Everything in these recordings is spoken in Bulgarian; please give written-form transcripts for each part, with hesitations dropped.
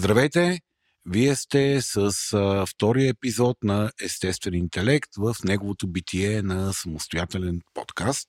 Здравейте! Вие сте с втория епизод на Естествен интелект в неговото битие на самостоятелен подкаст.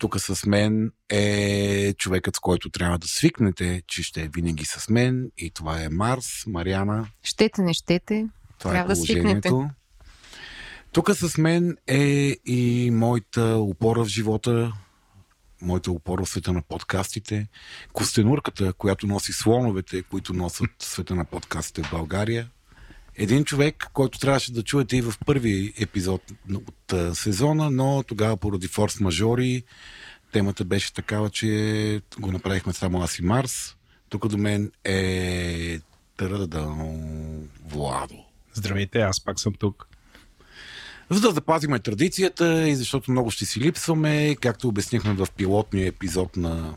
Тук с мен е човекът, с който трябва да свикнете, че ще е винаги с мен. И това е Марс, Мариана. Щете, не щете. Това трябва е положението. Да свикнете. Тук с мен е и моята опора в живота, моята опора в света на подкастите. Костенурката, която носи слоновете, които носят света на подкастите в България. Един човек, който трябваше да чуете и в първи епизод от сезона, но тогава поради форс-мажори темата беше такава, че го направихме само аз и Марс. Тук до мен е Търдън Владо. Здравейте, аз пак съм тук. За да запазим традицията и защото много ще си липсваме, както обяснихме в пилотния епизод на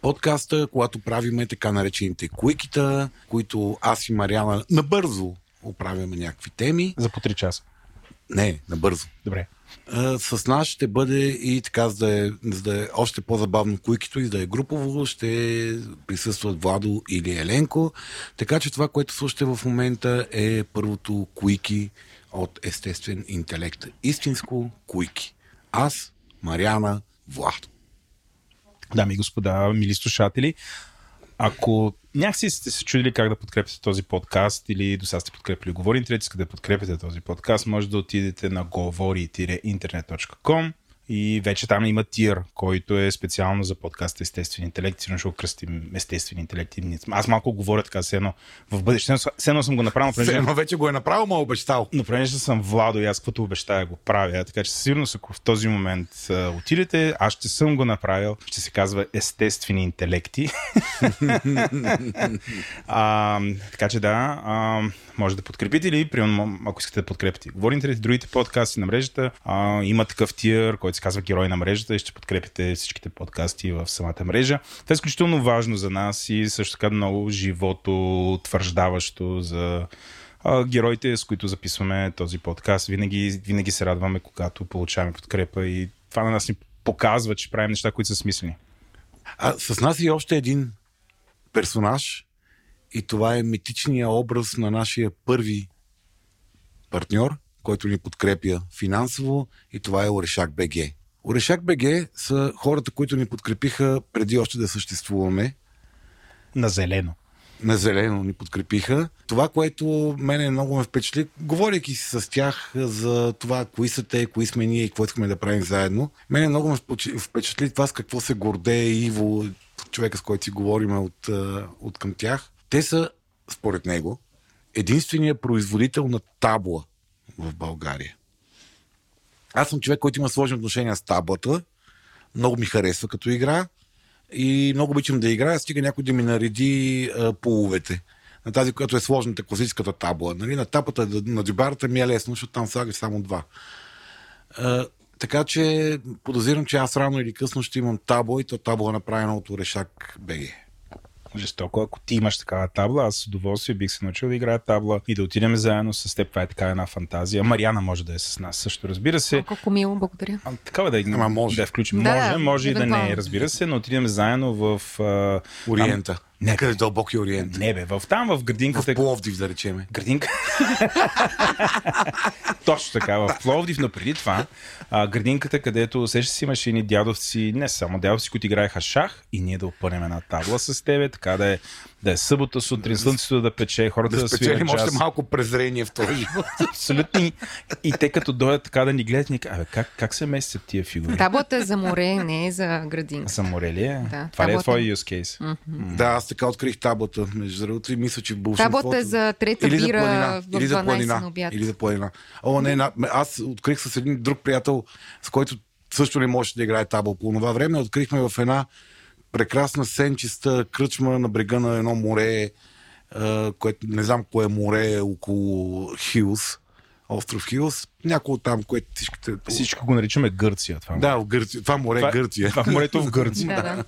подкаста, когато правиме така наречените куикита, които аз и Мариана набързо оправяме някакви теми. За по 3 часа? Не, набързо. Добре. С нас ще бъде и така, за да е още по-забавно куикито и да е групово, ще присъстват Владо или Еленко. Така че това, което слушате в момента е първото куики от Естествен интелект. Истинско куики. Аз, Мариана, Владо. Дами и господа, мили слушатели, ако някакси сте се чудили как да подкрепите този подкаст или до сега сте подкрепили Говори Интернет, искате да подкрепите този подкаст, може да отидете на govori-internet.com и вече там има тир, който е специално за подкаста Естествен интелект. Сигурно ще го кръстим Естествен интелект. Аз малко говоря така, все едно в бъдеще. Все едно съм го направил. Все едно вече го е направил, ма обещал. Но понеже съм Владо и аз каквото обещая го правя. Така че сигурно, ако в този момент отидете, аз ще съм го направил. Ще се казва Естествени интелекти. Така че да, може да подкрепите или, примерно, ако искате да подкрепите Говори Интернет, другите подкасти на мрежата, има такъв тир, който се казва Герои на мрежата и ще подкрепите всичките подкасти в самата мрежа. Това е изключително важно за нас и също така много живототвърждаващо за героите, с които записваме този подкаст. Винаги се радваме, когато получаваме подкрепа и това на нас ни показва, че правим неща, които са смислени. С нас е още един персонаж и това е митичният образ на нашия първи партньор, който ни подкрепя финансово, и това е Orešak.bg. Orešak.bg са хората, които ни подкрепиха преди още да съществуваме. На зелено. На зелено ни подкрепиха. Това, което мене много ме впечатли, говорейки си с тях за това, кои са те, кои сме ние и какво искаме да правим заедно, мене много ме впечатли това с какво се гордее Иво, човека с който си говорим от към тях. Те са, според него, единственият производител на табла в България. Аз съм човек, който има сложни отношения с таблата. Много ми харесва като игра и много обичам да играя, стига някой да ми нареди половете. На тази, която е сложната, класическата табла. Нали? На тапата, на дюбарата ми е лесно, защото там слагаш само 2. Така че подозирам, че аз рано или късно ще имам табла и то табла е направена от Orešak.bg. Жестоко. Ако ти имаш такава табла, аз с удоволствие бих се научил да играя табла и да отидем заедно с теб. Това е така една фантазия. Мариана може да е с нас също, разбира се. Колко мило, благодаря. Такава да я включим. Да, може и да не е, разбира се, но отидем заедно в... Ориента. Някъде дълбоки Ориент. Не бе, там в градинката... В Пловдив, да речеме. Градинка. Точно така, в Пловдив, но преди това градинката, където сеща си имаше едни дядовци, не само дядовци, които играеха шах и ние да опънем една табла с тебе, така да е събота сутрин, слънцето да пече, хората да свирят джаз. Да спечелим още малко презрение в този живот. Абсолютно. И те като дойдат така да ни гледат, ни кажат, как се местят тия фигури? Таблата е за море, не е за градинка. За море ли е? Да, това е твой use case. Mm-hmm. Да, аз така открих таблата. Между другото и мисля, че бълшинството... Таблата е за трета бира в 12 на обяд. Или за планина. О, не, аз открих с един друг приятел, с който също не можеше да играе табла по това време. Открихме в една прекрасна сенчеста кръчма на брега на едно море, което не знам кое море е около Хилс, остров Хилс, няколко там, което всичките... Всичко го наричаме Гърция. Това море. Да, в Гърция. Това море е Гърция. Това морето в Гърция.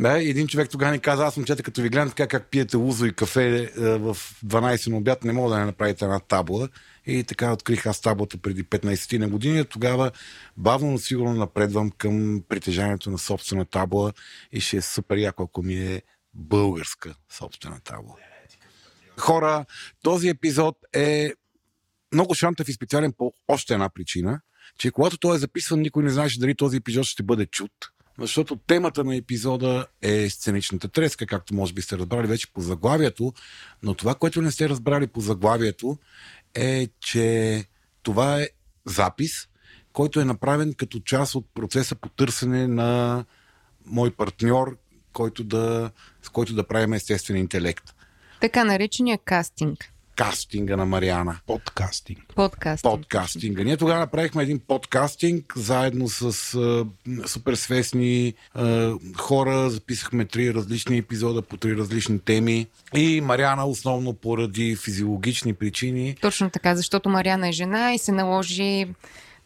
Да, един човек тогава ни каза, аз момчета, като ви гледам така как пиете лузо и кафе в 12 на обяд, не мога да не направите една табла. И така открих аз таблата преди 15 на години. Тогава бавно, но сигурно напредвам към притежанието на собствена табла и ще е супер яко, ако ми е българска собствена табла. Хора, този епизод е много шантов и специален по още една причина, че когато той е записан, никой не знаеше дали този епизод ще бъде чут. Защото темата на епизода е сценичната треска, както може би сте разбрали вече по заглавието, но това, което не сте разбрали по заглавието, е, че това е запис, който е направен като част от процеса по търсене на мой партньор, с който да правим естествен интелект. Така наречения кастинг. Кастинга на Мариана. Подкастинга. Ние тогава направихме един подкастинг заедно с супер свестни хора. Записахме 3 различни епизода по 3 различни теми. И Мариана основно поради физиологични причини. Точно така, защото Мариана е жена и се наложи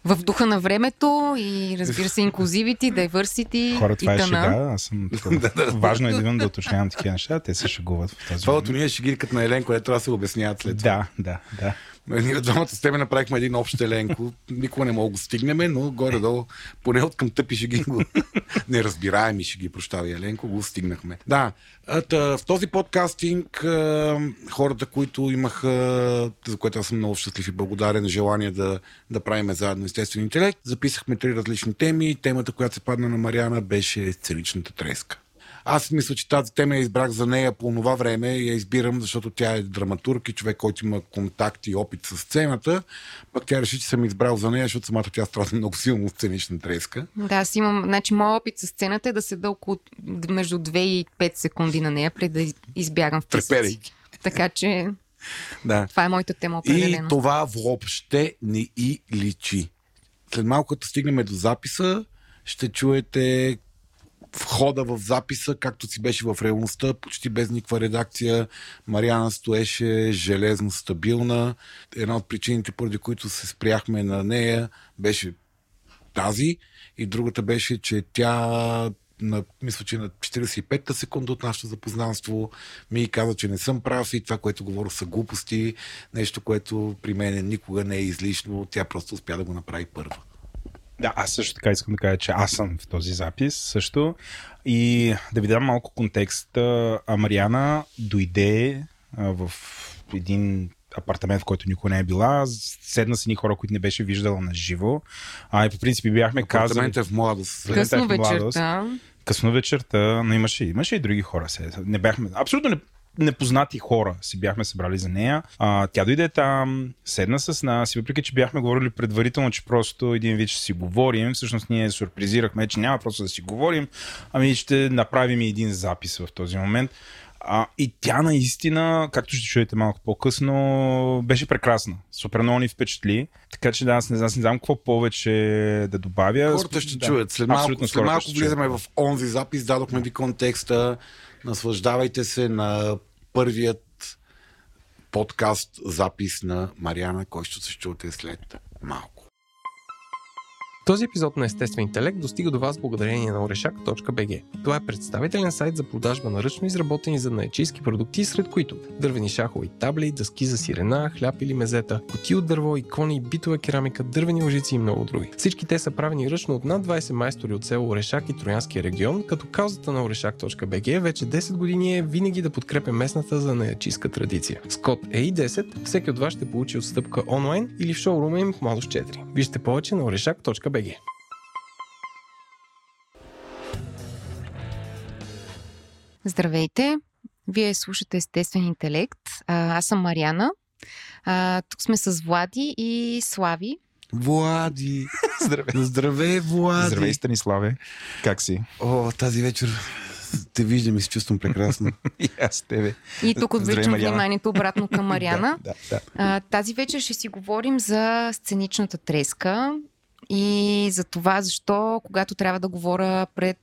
в духа на времето и разбира се инклюзивити, дайвърсити. Хора, това е шега. Аз съм... Важно е да имам да уточнявам такива неща, те се шегуват в тази. Това от уния шегирката на Еленко, която трябва да се обясняват след това. Да. Ние двамата с тебе направихме един общ Еленко. Никога не мога го стигнем, но горе-долу, поне от към тъпи шеги го неразбираеми шеги, прощава Еленко, го стигнахме. Да, в този подкастинг хората, които имаха, за което аз съм много щастлив и благодарен, желание да правим заедно естествен интелект, записахме 3 различни теми. Темата, която се падна на Мариана, беше сценичната треска. Аз мисля, че тази тема я избрах за нея по това време. Я избирам, защото тя е драматург и човек, който има контакт и опит с сцената. Пък тя реши, че съм избрал за нея, защото самата тя страда много силно сценична треска. Да, аз имам... Значи, моят опит с сцената е да седа около между 2 и 5 секунди на нея, преди да избягам в писъци. Така че... Да. Това е моята тема определено. И това въобще не и личи. След малко, като стигнем до записа, ще чуете... Входа в записа, както си беше в реалността, почти без никаква редакция. Мариана стоеше железно стабилна. Една от причините, поради които се спряхме на нея, беше тази. И другата беше, че тя, мисля, че на 45-та секунда от нашето запознанство ми каза, че не съм прав и това, което говоря, са глупости. Нещо, което при мен никога не е излишно. Тя просто успя да го направи първа. Да, аз също така искам да кажа, че аз съм в този запис също. И да ви дам малко контекст. Мариана дойде в един апартамент, в който никога не е била. Седна с едни хора, които не беше виждала на живо. И по принцип бяхме казали... Апартаментът е в Младост. Късно вечерта. Късно вечерта, но имаше и други хора. Не бяхме... Абсолютно непознати хора си бяхме събрали за нея. Тя дойде там, седна с нас и въпреки, че бяхме говорили предварително, че просто един вид ще си говорим, всъщност ние сюрпризирахме, че няма просто да си говорим, ами ще направим и един запис в този момент. И тя наистина, както ще чуете малко по-късно, беше прекрасна. Супер много ни впечатли. Така че да, аз не знам какво повече да добавя. Хората ще чуят. След малко влизаме в онзи запис, дадохме ви контекста. Наслаждавайте се на първият подкаст запис на Мариана, който се чуете след малко. Този епизод на Естествен интелект достига до вас благодарение на Orešak.bg. Това е представителен сайт за продажба на ръчно изработени занаятчийски продукти, сред които дървени шахови табли, дъски за сирена, хляб или мезета, кутии от дърво, икони, битова керамика, дървени лъжици и много други. Всички те са правени ръчно от над 20 майстори от село Orešak и Троянския регион, като каузата на Orešak.bg вече 10 години е винаги да подкрепя местната занаятчийска традиция. С код EI10 всеки от вас ще получи отстъпка онлайн или в шоурума им в Младост 4. Вижте повече на Orešak.bg. Здравейте! Вие слушате Естествен интелект. Аз съм Мариана. Тук сме с Влади и Слави. Влади! Здравей, Влади! Здравей, Станиславе! Как си? О, тази вечер те виждам и се чувствам прекрасно. И аз тебе. И тук отвличам вниманието обратно към Мариана. Тази вечер ще си говорим за сценичната треска. И за това, защо, когато трябва да говоря пред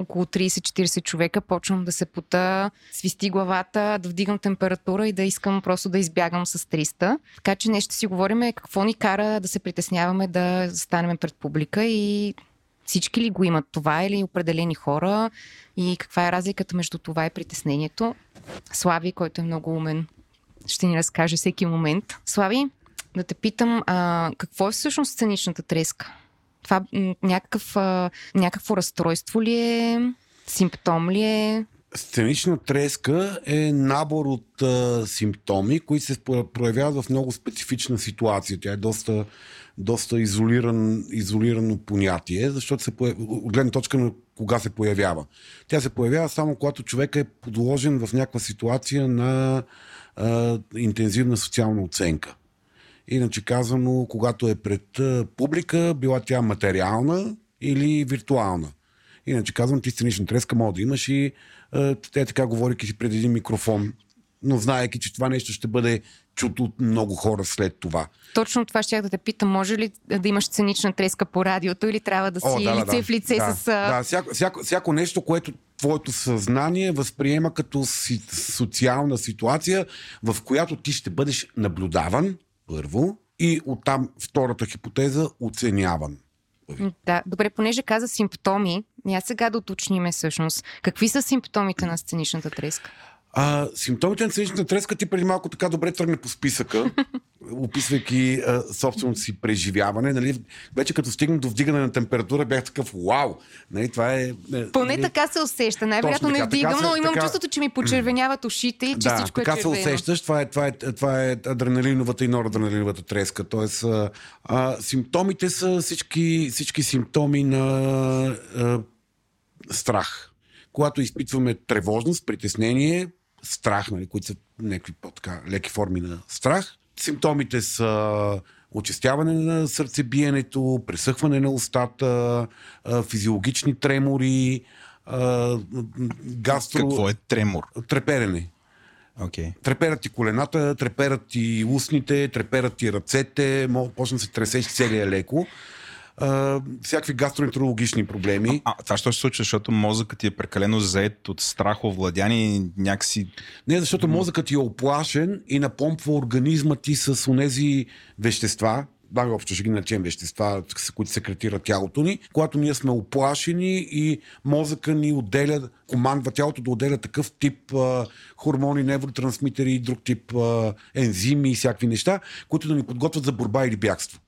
около 30-40 човека, почвам да се пота, свисти главата, да вдигам температура и да искам просто да избягам с 300. Така че нещо си говорим, какво ни кара да се притесняваме, да застанем пред публика и всички ли го имат това или определени хора и каква е разликата между това и притеснението. Слави, който е много умен, ще ни разкаже всеки момент. Слави, да те питам, какво е всъщност сценичната треска? Това някакво разстройство ли е? Симптом ли е? Сценична треска е набор от симптоми, които се проявяват в много специфична ситуация. Тя е доста изолирано понятие, защото се появи, от гледна точка на кога се появява. Тя се появява само когато човек е подложен в някаква ситуация на интензивна социална оценка. Иначе казано, когато е пред публика, била тя материална или виртуална. Иначе казвам, ти сценична треска може да имаш и така, говорейки си пред един микрофон, но знаеки, че това нещо ще бъде чуто от много хора след това. Точно това щях да те питам. Може ли да имаш сценична треска по радиото или трябва да си в лице с... Да, всяко нещо, което твоето съзнание възприема като социална ситуация, в която ти ще бъдеш наблюдаван, първо, и оттам втората хипотеза – оценяван. Да, добре, понеже каза симптоми, ние сега да уточним всъщност. Какви са симптомите на сценичната треска? Симптомите на сценичната треска ти преди малко така добре тръгна по списъка, описвайки собственото си преживяване. Нали? Вече като стигна до вдигане на температура, бях такъв вау! Нали, това е, поне така се усеща. Най-вероятно не вдигам, но имам чувството, че ми почервеняват ушите и че всичко е червено. Да, така се усещаш. Това е адреналиновата и норадреналиновата треска. Тоест, симптомите са всички симптоми на страх. Когато изпитваме тревожност, притеснение, страх, нали, които са някакви по-така леки форми на страх. Симптомите са очистяване на сърцебиенето, пресъхване на устата, физиологични тремори, гастро... Какво е тремор? Треперене. Okay. Треперат ти колената, треперат ти устните, треперат ти ръцете, почна да се тресеш целия леко. Всякакви гастроентерологични проблеми. Това ще се случва, защото мозъкът ти е прекалено заед от страх, овладяне и някакси... Не, защото мозъкът ти е оплашен и напомпва организма ти с онези вещества, най-общо ще ги наречем вещества, които секретират тялото ни, когато ние сме оплашени и мозъка ни отделя, командва тялото да отделя такъв тип хормони, невротрансмитери и друг тип ензими и всякакви неща, които да ни подготвят за борба или бягство.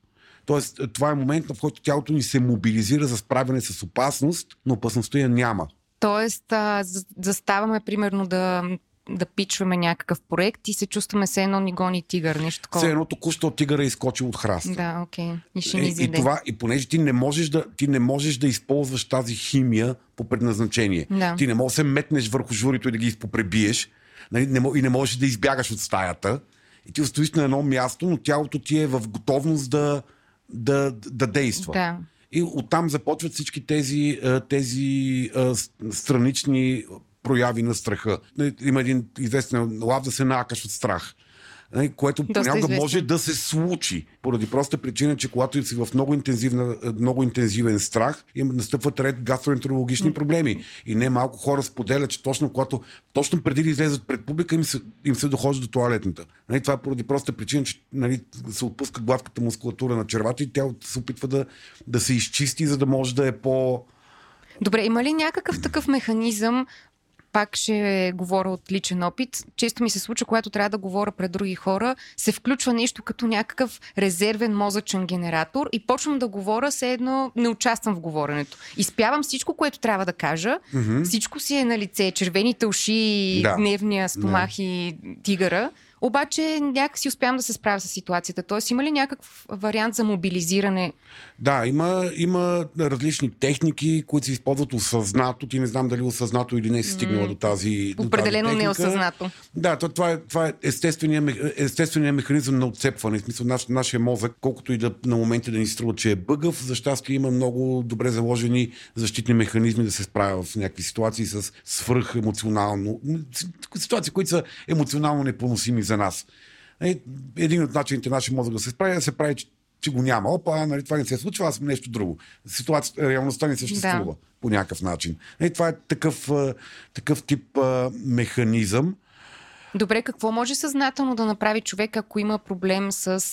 Тоест, това е момент, в който тялото ни се мобилизира за справяне с опасност, но опасността я няма. Тоест, заставаме примерно да пичваме някакъв проект и се чувстваме се едно ни гони тигър, нещо такова. Все едно току-що тигъра изкочи от храста. Да, окей. И понеже ти не можеш да използваш тази химия по предназначение. Да. Ти не можеш да се метнеш върху журито и да ги изпопребиеш. И не можеш да избягаш от стаята. И ти стоиш на едно място, но тялото ти е в готовност да действа. Да. И оттам започват всички тези странични прояви на страха. Има един известен лав да се накаш от страх, което понякога може да се случи. Поради проста причина, че когато си в много интензивен страх, им настъпват ред гастроентерологични проблеми. И не малко хора споделят, че точно преди да излезат пред публика, им се дохожда до тоалетната. Това е поради проста причина, че се отпуска гладката мускулатура на червата и тя се опитва да се изчисти, за да може да е по... Добре, има ли някакъв такъв механизъм? Пак ще говоря от личен опит. Често ми се случва, когато трябва да говоря пред други хора, се включва нещо като някакъв резервен мозъчен генератор и почвам да говоря, все едно не участвам в говоренето. Изпявам всичко, което трябва да кажа. Mm-hmm. Всичко си е на лице. Червените уши, гневния стомах и тигъра. Обаче някак си успявам да се справя с ситуацията. Тоест, има ли някакъв вариант за мобилизиране? Да, има различни техники, които се използват осъзнато. Ти не знам дали осъзнато или не си стигнала до тази. Определено до тази неосъзнато. Да, това е естественият механизъм на отцепване. В смисъл, нашия мозък, колкото и на моменти да ни струва, че е бъгъв, за щастие има много добре заложени защитни механизми да се справя в някакви ситуации с свръхемоционално. Ситуации, които са емоционално непоносими за нас. Един от начините нашия мозък да се справи, да се прави че го няма. Опа, нали, това не се случва, аз съм нещо друго. Ситуацията, реалността не съществува по някакъв начин. Нали, това е такъв тип механизъм. Добре, какво може съзнателно да направи човек, ако има проблем с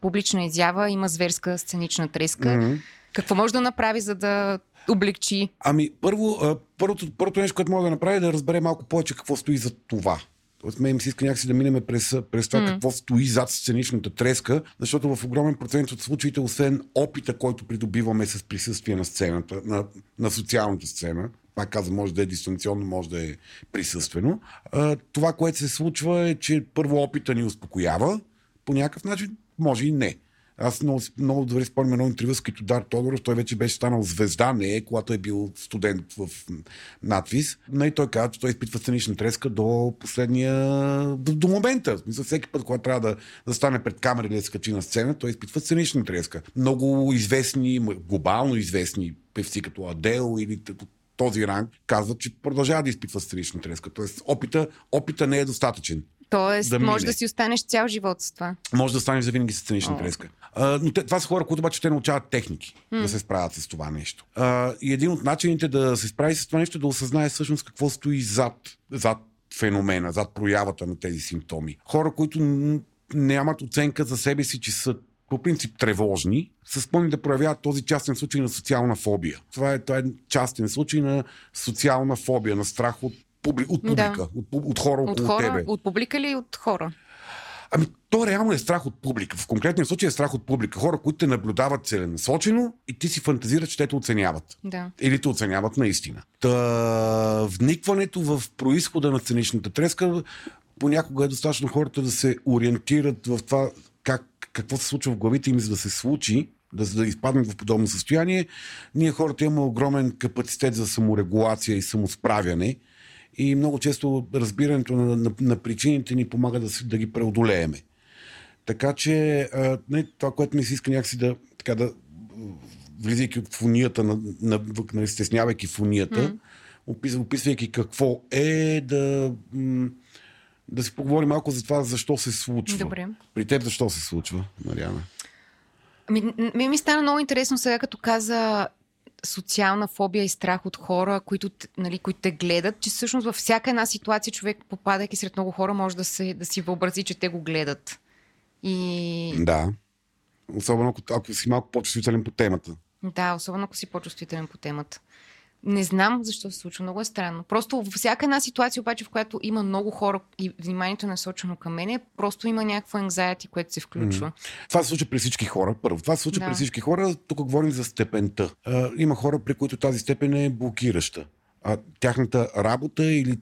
публична изява, има зверска сценична треска? Mm-hmm. Какво може да направи, за да облегчи? Ами, първото нещо, което може да направи, е да разбере малко повече какво стои за това. От мен се иска някакси да минем през това какво стои зад сценичната треска, защото в огромен процент от случаите, освен опита, който придобиваме с присъствие на сцената, на социалната сцена, пак казвам, може да е дистанционно, може да е присъствено, това, което се случва е, че първо опита ни успокоява, по някакъв начин може и не. Аз много добре спомням едно интервю с Дар Тодоров, той вече беше станал звезда, не е, когато е бил студент в НАТФИЗ. Но и той каза, че той изпитва сценична треска до последния... до момента. Мисля, всеки път, когато трябва да стане пред камера или да се качи на сцена, той изпитва сценична треска. Много известни, глобално известни певци като Адел или този ранг, казват, че продължава да изпитва сценична треска. Тоест опита не е достатъчен. Тоест, да може да си останеш цял живот с това. Може да станеш завинаги с сценична треска. Но това са хора, които обаче те научават техники да се справят с това нещо. И един от начините да се справи с това нещо е да осъзнае всъщност какво стои зад феномена, зад проявата на тези симптоми. Хора, които нямат оценка за себе си, че са по принцип тревожни, са склонни да проявяват този частен случай на социална фобия. Това е частен случай на социална фобия, на страх от публика, от хора около тебе. От публика ли от хора? Ами, то реално е страх от публика. В конкретния случай е страх от публика. Хора, които те наблюдават целенасочено и ти си фантазират, че те те оценяват. Да. Или те оценяват наистина. Вникването в произхода на сценичната треска понякога е достатъчно хората да се ориентират в това какво се случва в главите им, за да се случи, да изпаднат в подобно състояние. Ние хората имаме огромен капацитет за саморегулация и самосправяне. И много често разбирането на причините ни помага да ги преодолееме. Така че това, което ми се иска някакси да влизайки в унията, стеснявайки в унията, описвайки какво е, да си поговорим малко за това, защо се случва. Добре. При теб защо се случва, Мариана? Ми стана много интересно сега, като каза социална фобия и страх от хора, които те гледат, че всъщност във всяка една ситуация човек, попадайки сред много хора, може да си въобрази, че те го гледат. И... Да. Особено ако си малко по-чувствителен по темата. Да, особено ако си по-чувствителен по темата. Не знам защо се случва. Много е странно. Просто във всяка една ситуация, обаче, в която има много хора и вниманието е насочено към мене, просто има някаква anxiety, което се включва. Това се случва при всички хора. Първо. Това се случва при всички хора. Тук говорим за степента. Има хора, при които тази степен е блокираща. Тяхната работа или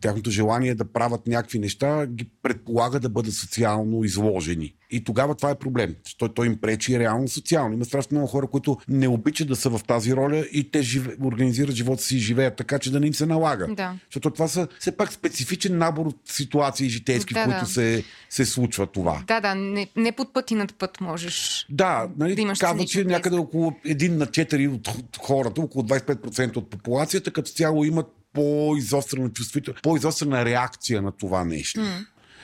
тяхното желание да правят някакви неща ги предполага да бъдат социално изложени. И тогава това е проблем. Той им пречи реално социално. Има страшно много хора, които не обичат да са в тази роля и те организират живота си и живеят така, че да не им се налага. Да. Защото това са все пак специфичен набор от ситуации житейски, в които се случва това. Да, не под път и над път можеш. Да, нали, казва, че някъде около 1 на 4 от хората, около 25% от популацията, като цяло имат по-изострена чувствителност, по-изострена реакция на това нещо.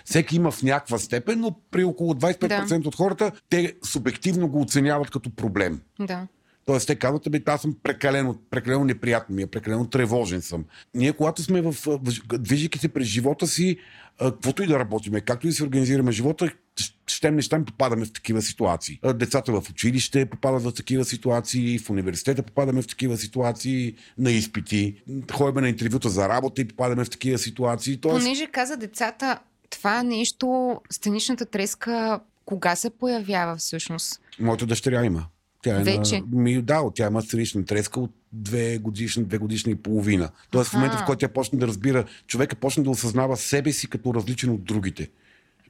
Всеки има в някаква степен, но при около 25% от хората те субективно го оценяват като проблем. Да. Тоест те казват, аз съм прекалено неприятен ми, прекалено тревожен съм. Ние когато сме движейки се през живота си, каквото и да работиме, както и да си организираме живота, щем неща ми попадаме в такива ситуации. Децата в училище попадат в такива ситуации, в университета попадаме в такива ситуации, на изпити, ходим на интервюта за работа и попадаме в такива ситуации. Тоест... Понеже каза децата, това нещо, сценичната треска, кога се появява всъщност? Моята дъщеря има. Тя е вече? Тя има сценична треска от 2 годишна и половина. Тоест в момента, в който тя почне да разбира, човека почне да осъзнава себе си като различен от другите.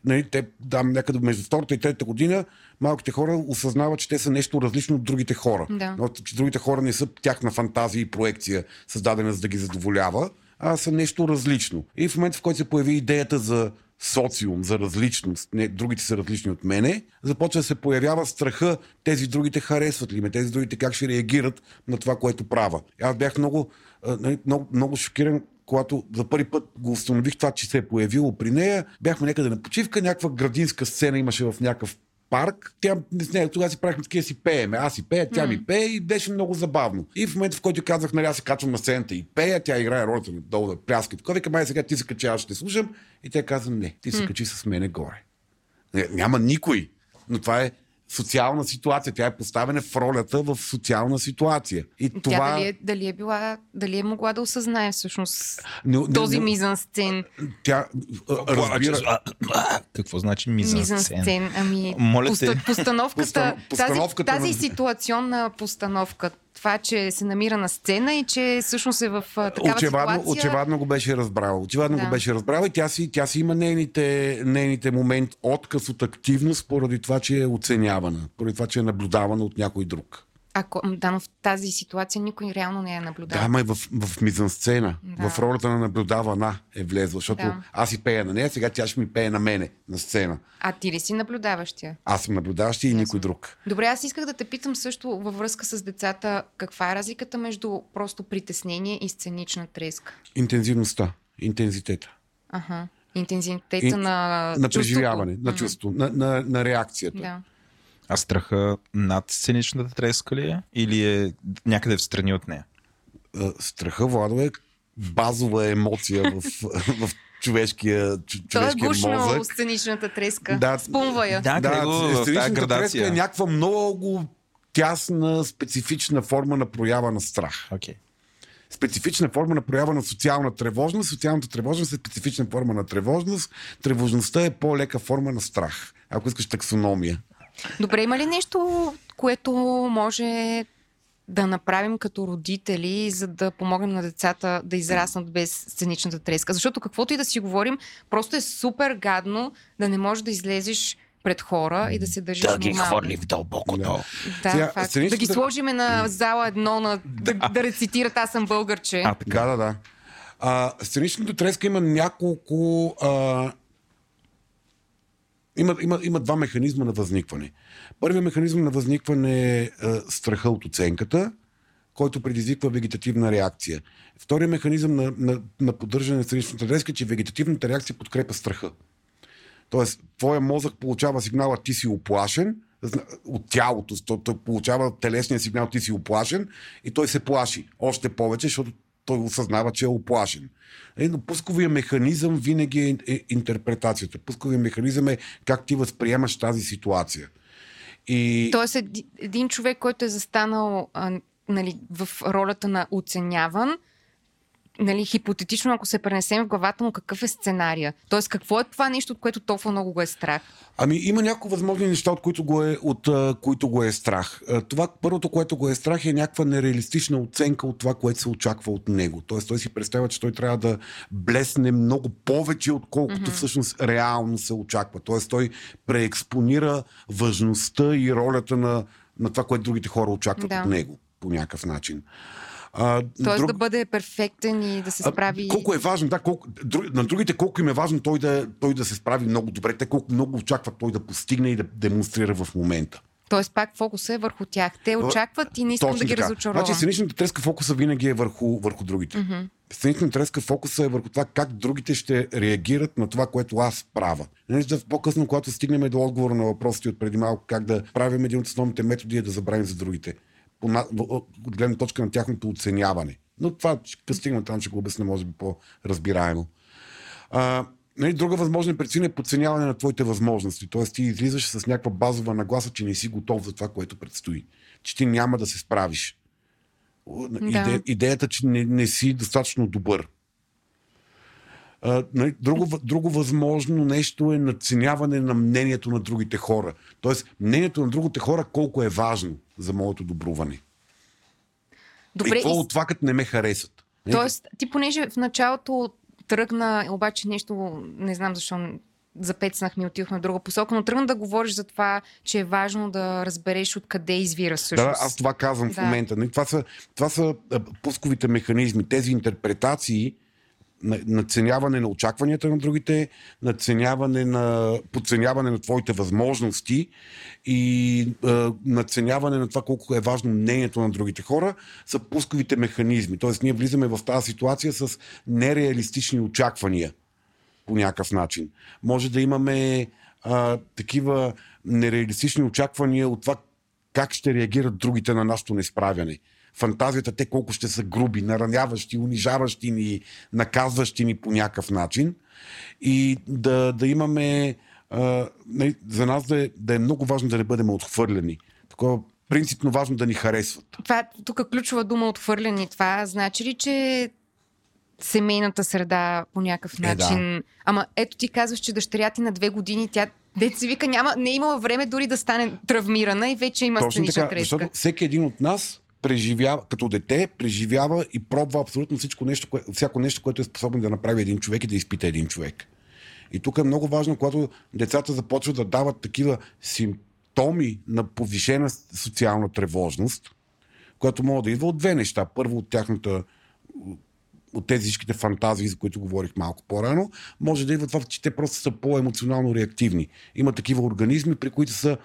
Нали, някъде между втората и трета година малките хора осъзнават, че те са нещо различно от другите хора. Да. Но, че другите хора не са тяхна фантазия и проекция, създадена за да ги задоволява, а са нещо различно. И в момента, в който се появи идеята за социум, за различност, другите са различни от мене, започва да се появява страха, тези другите харесват ли ме, тези другите как ще реагират на това, което правя. Аз бях много шокиран, когато за първи път го установих това, че се е появило при нея. Бяхме някъде на почивка, някаква градинска сцена имаше в някакъв парк, тогава си правихме такива си пееме. Аз си пея, тя ми пее и беше много забавно. И в момента, в който казах, аз се качвам на сцената и пея, тя играе ролята долу да пляска. Така вика, май сега ти се качи, аз ще слушам. И тя каза, не, ти се качи с мене горе. Няма никой. Но това е социална ситуация. Тя е поставена в ролята в социална ситуация. И тя това... дали е могла да осъзнае всъщност този мизансцен? Тя разбира... Какво значи мизансцен? Ами, постановката тази ситуационна постановка. Това, че се намира на сцена и че всъщност е в такава ситуация. Очевидно го беше разбрала. И тя си има нейните моменти. Отказ от активност поради това, че е оценявана. Поради това, че е наблюдавана от някой друг. Но в тази ситуация никой реално не е наблюдава. Да, ма и в мизансцена. Да. В ролята на наблюдавана е влезла. Защото аз си пея на нея, сега тя ще ми пее на мене на сцена. А ти ли си наблюдаващия? Аз съм наблюдаващия и никой друг. Добре, аз исках да те питам също във връзка с децата. Каква е разликата между просто притеснение и сценична треска? Интензивността, интензитета. Ага. Интензитета на преживяване, на чувство, на реакцията. Да. А страха над сценичната треска ли е? Или е някъде в страни от нея? Страха, Владо, е базова емоция в човешкия мозък. Той е гушно сценичната треска. Да, спумва я. Сценичната треска е някаква много тясна, специфична форма на проява на страх. Okay. Специфична форма на проява на социална тревожност. Социалната тревожност е специфична форма на тревожност. Тревожността е по-лека форма на страх. Ако искаш таксономия. Добре, има ли нещо, което може да направим като родители, за да помогнем на децата да израснат без сценичната треска? Защото каквото и да си говорим, просто е супер гадно да не можеш да излезеш пред хора и да се държиш нормално. Да ги хвърли в дълбокото. Да ги сложиме на зала едно, да рецитират "Аз съм българче". Да. Сценичната треска има няколко... Има два механизма на възникване. Първият механизъм на възникване е страха от оценката, който предизвиква вегетативна реакция. Вторият механизъм на поддържане на сценичната треска е, че вегетативната реакция подкрепя страха. Тоест, твоя мозък получава сигнала "ти си оплашен" от тялото. Той получава телесния сигнал "ти си оплашен" и той се плаши още повече, защото той осъзнава, че е оплашен. Но пусковият механизъм винаги е интерпретацията. Пусковият механизъм е как ти възприемаш тази ситуация. Тоест един човек, който е застанал в ролята на оценяван, хипотетично, ако се пренесем в главата му, какъв е сценария? Тоест, какво е това нещо, от което толкова много го е страх? Има някои възможни неща, от които го е страх. Това първото, което го е страх, е някаква нереалистична оценка от това, което се очаква от него. Тоест, той си представя, че той трябва да блесне много повече, отколкото всъщност реално се очаква. Тоест, той преекспонира важността и ролята на това, което другите хора очакват от него по някакъв начин. Да бъде перфектен и да се справи... Колко е важно, на другите колко им е важно той да се справи много добре, те колко много очакват той да постигне и да демонстрира в момента. Тоест пак фокуса е върху тях. Те очакват и не искам да ги разочаровам. Значи сценичната треска фокуса винаги е върху другите. Сценичната треска фокуса е върху това как другите ще реагират на това, което аз правя. По-късно, когато стигнем до отговора на въпросите от преди малко, как да правим, един от основните методи е да забравим за другите. От гледна точка на тяхното оценяване. Но това ще стигна там, че го обясня, може би по-разбираемо. Друга възможна причина е подценяване на твоите възможности. Т.е. ти излизаш с някаква базова нагласа, че не си готов за това, което предстои. Че ти няма да се справиш. Да. Идеята, че не си достатъчно добър. Друго възможно нещо е надценяване на мнението на другите хора. Тоест, мнението на другите хора колко е важно за моето добруване. Добре, и от това, като не ме харесат. Тоест, ти понеже в началото тръгна, обаче нещо, не знам защо запецнахме и отивахме в друга посока, но тръгна да говориш за това, че е важно да разбереш откъде извира всъщност. Да, аз това казвам в момента. Това са пусковите механизми, тези интерпретации, надценяване на очакванията на другите, подценяване на твоите възможности и надценяване на това колко е важно мнението на другите хора, са пусковите механизми. Тоест, ние влизаме в тази ситуация с нереалистични очаквания по някакъв начин. Може да имаме такива нереалистични очаквания от това как ще реагират другите на нашето неизправяне. Фантазията те колко ще са груби, нараняващи, унижаващи ни, наказващи ни по някакъв начин. И да имаме... за нас да е много важно да не бъдем отхвърлени. Такова принципно важно да ни харесват. Това, тук ключова дума отхвърляне, това значи ли, че семейната среда по някакъв начин... Да. Ама ето ти казваш, че дъщеря ти на 2 години, тя деца вика, не е имала време дори да стане травмирана и вече има сценична треска. Защото всеки един от нас преживява, като дете, преживява и пробва абсолютно всичко нещо, всяко нещо, което е способен да направи един човек и да изпита един човек. И тук е много важно, когато децата започват да дават такива симптоми на повишена социална тревожност, която може да идва от 2 неща. Първо от тези всичките фантазии, за които говорих малко по-рано, може да идва това, че те просто са по-емоционално реактивни. Има такива организми, при които са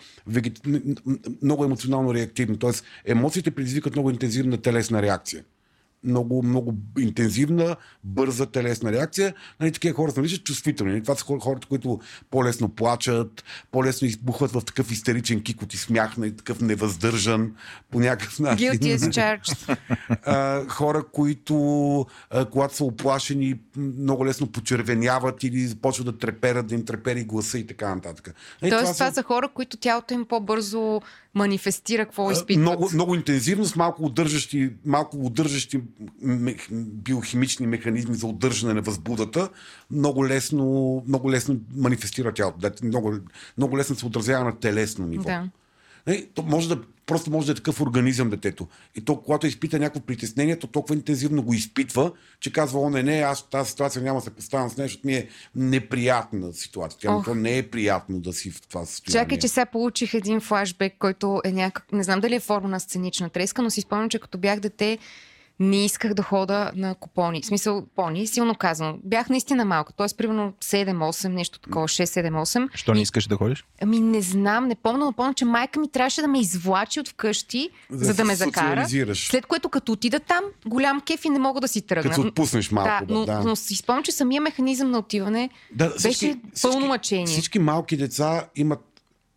много емоционално реактивни. Тоест, емоциите предизвикат много интензивна телесна реакция. Много, много интензивна, бърза телесна реакция. Такива хора се наричат чувствителни. Това са хората, които по-лесно плачат, по-лесно избухват в такъв истеричен кик от смях, и такъв невъздържан по някакъв начин. Guilty as charged. Хора, които, когато са оплашени, много лесно почервеняват или започват да треперят, да им трепери гласа и така нататък. Тоест това са хора, които тялото им по-бързо манифестира какво изпитват. Много интензивно, с малко удържащи биохимични механизми за удържане на възбудата, много лесно манифестира тялото. Много лесно се отразява на телесно ниво. Да. То може да е такъв организъм детето. И то, когато изпита някакво притеснение, то толкова интензивно го изпитва, че казва, аз в тази ситуация няма да се поставям с нещо, ми е неприятна ситуация. То не е приятно да си в това състояние. Чакай, че сега получих един флашбек, който е някак... Не знам дали е форма на сценична треска, но си спомням, че като бях дете, не исках да хода на купони. В смисъл, пони, силно казано. Бях наистина малка, т.е. примерно 7-8, нещо такова, 6-7-8. Що не искаш да ходиш? Ами не знам, не помня, но помня, че майка ми трябваше да ме извлачи от вкъщи, за да ме закара. След което като отида там, голям кеф и не мога да си тръгна. Като отпуснеш малко. Да, но си спомням, че самия механизъм на отиване беше пълно мъчение. Всички малки деца имат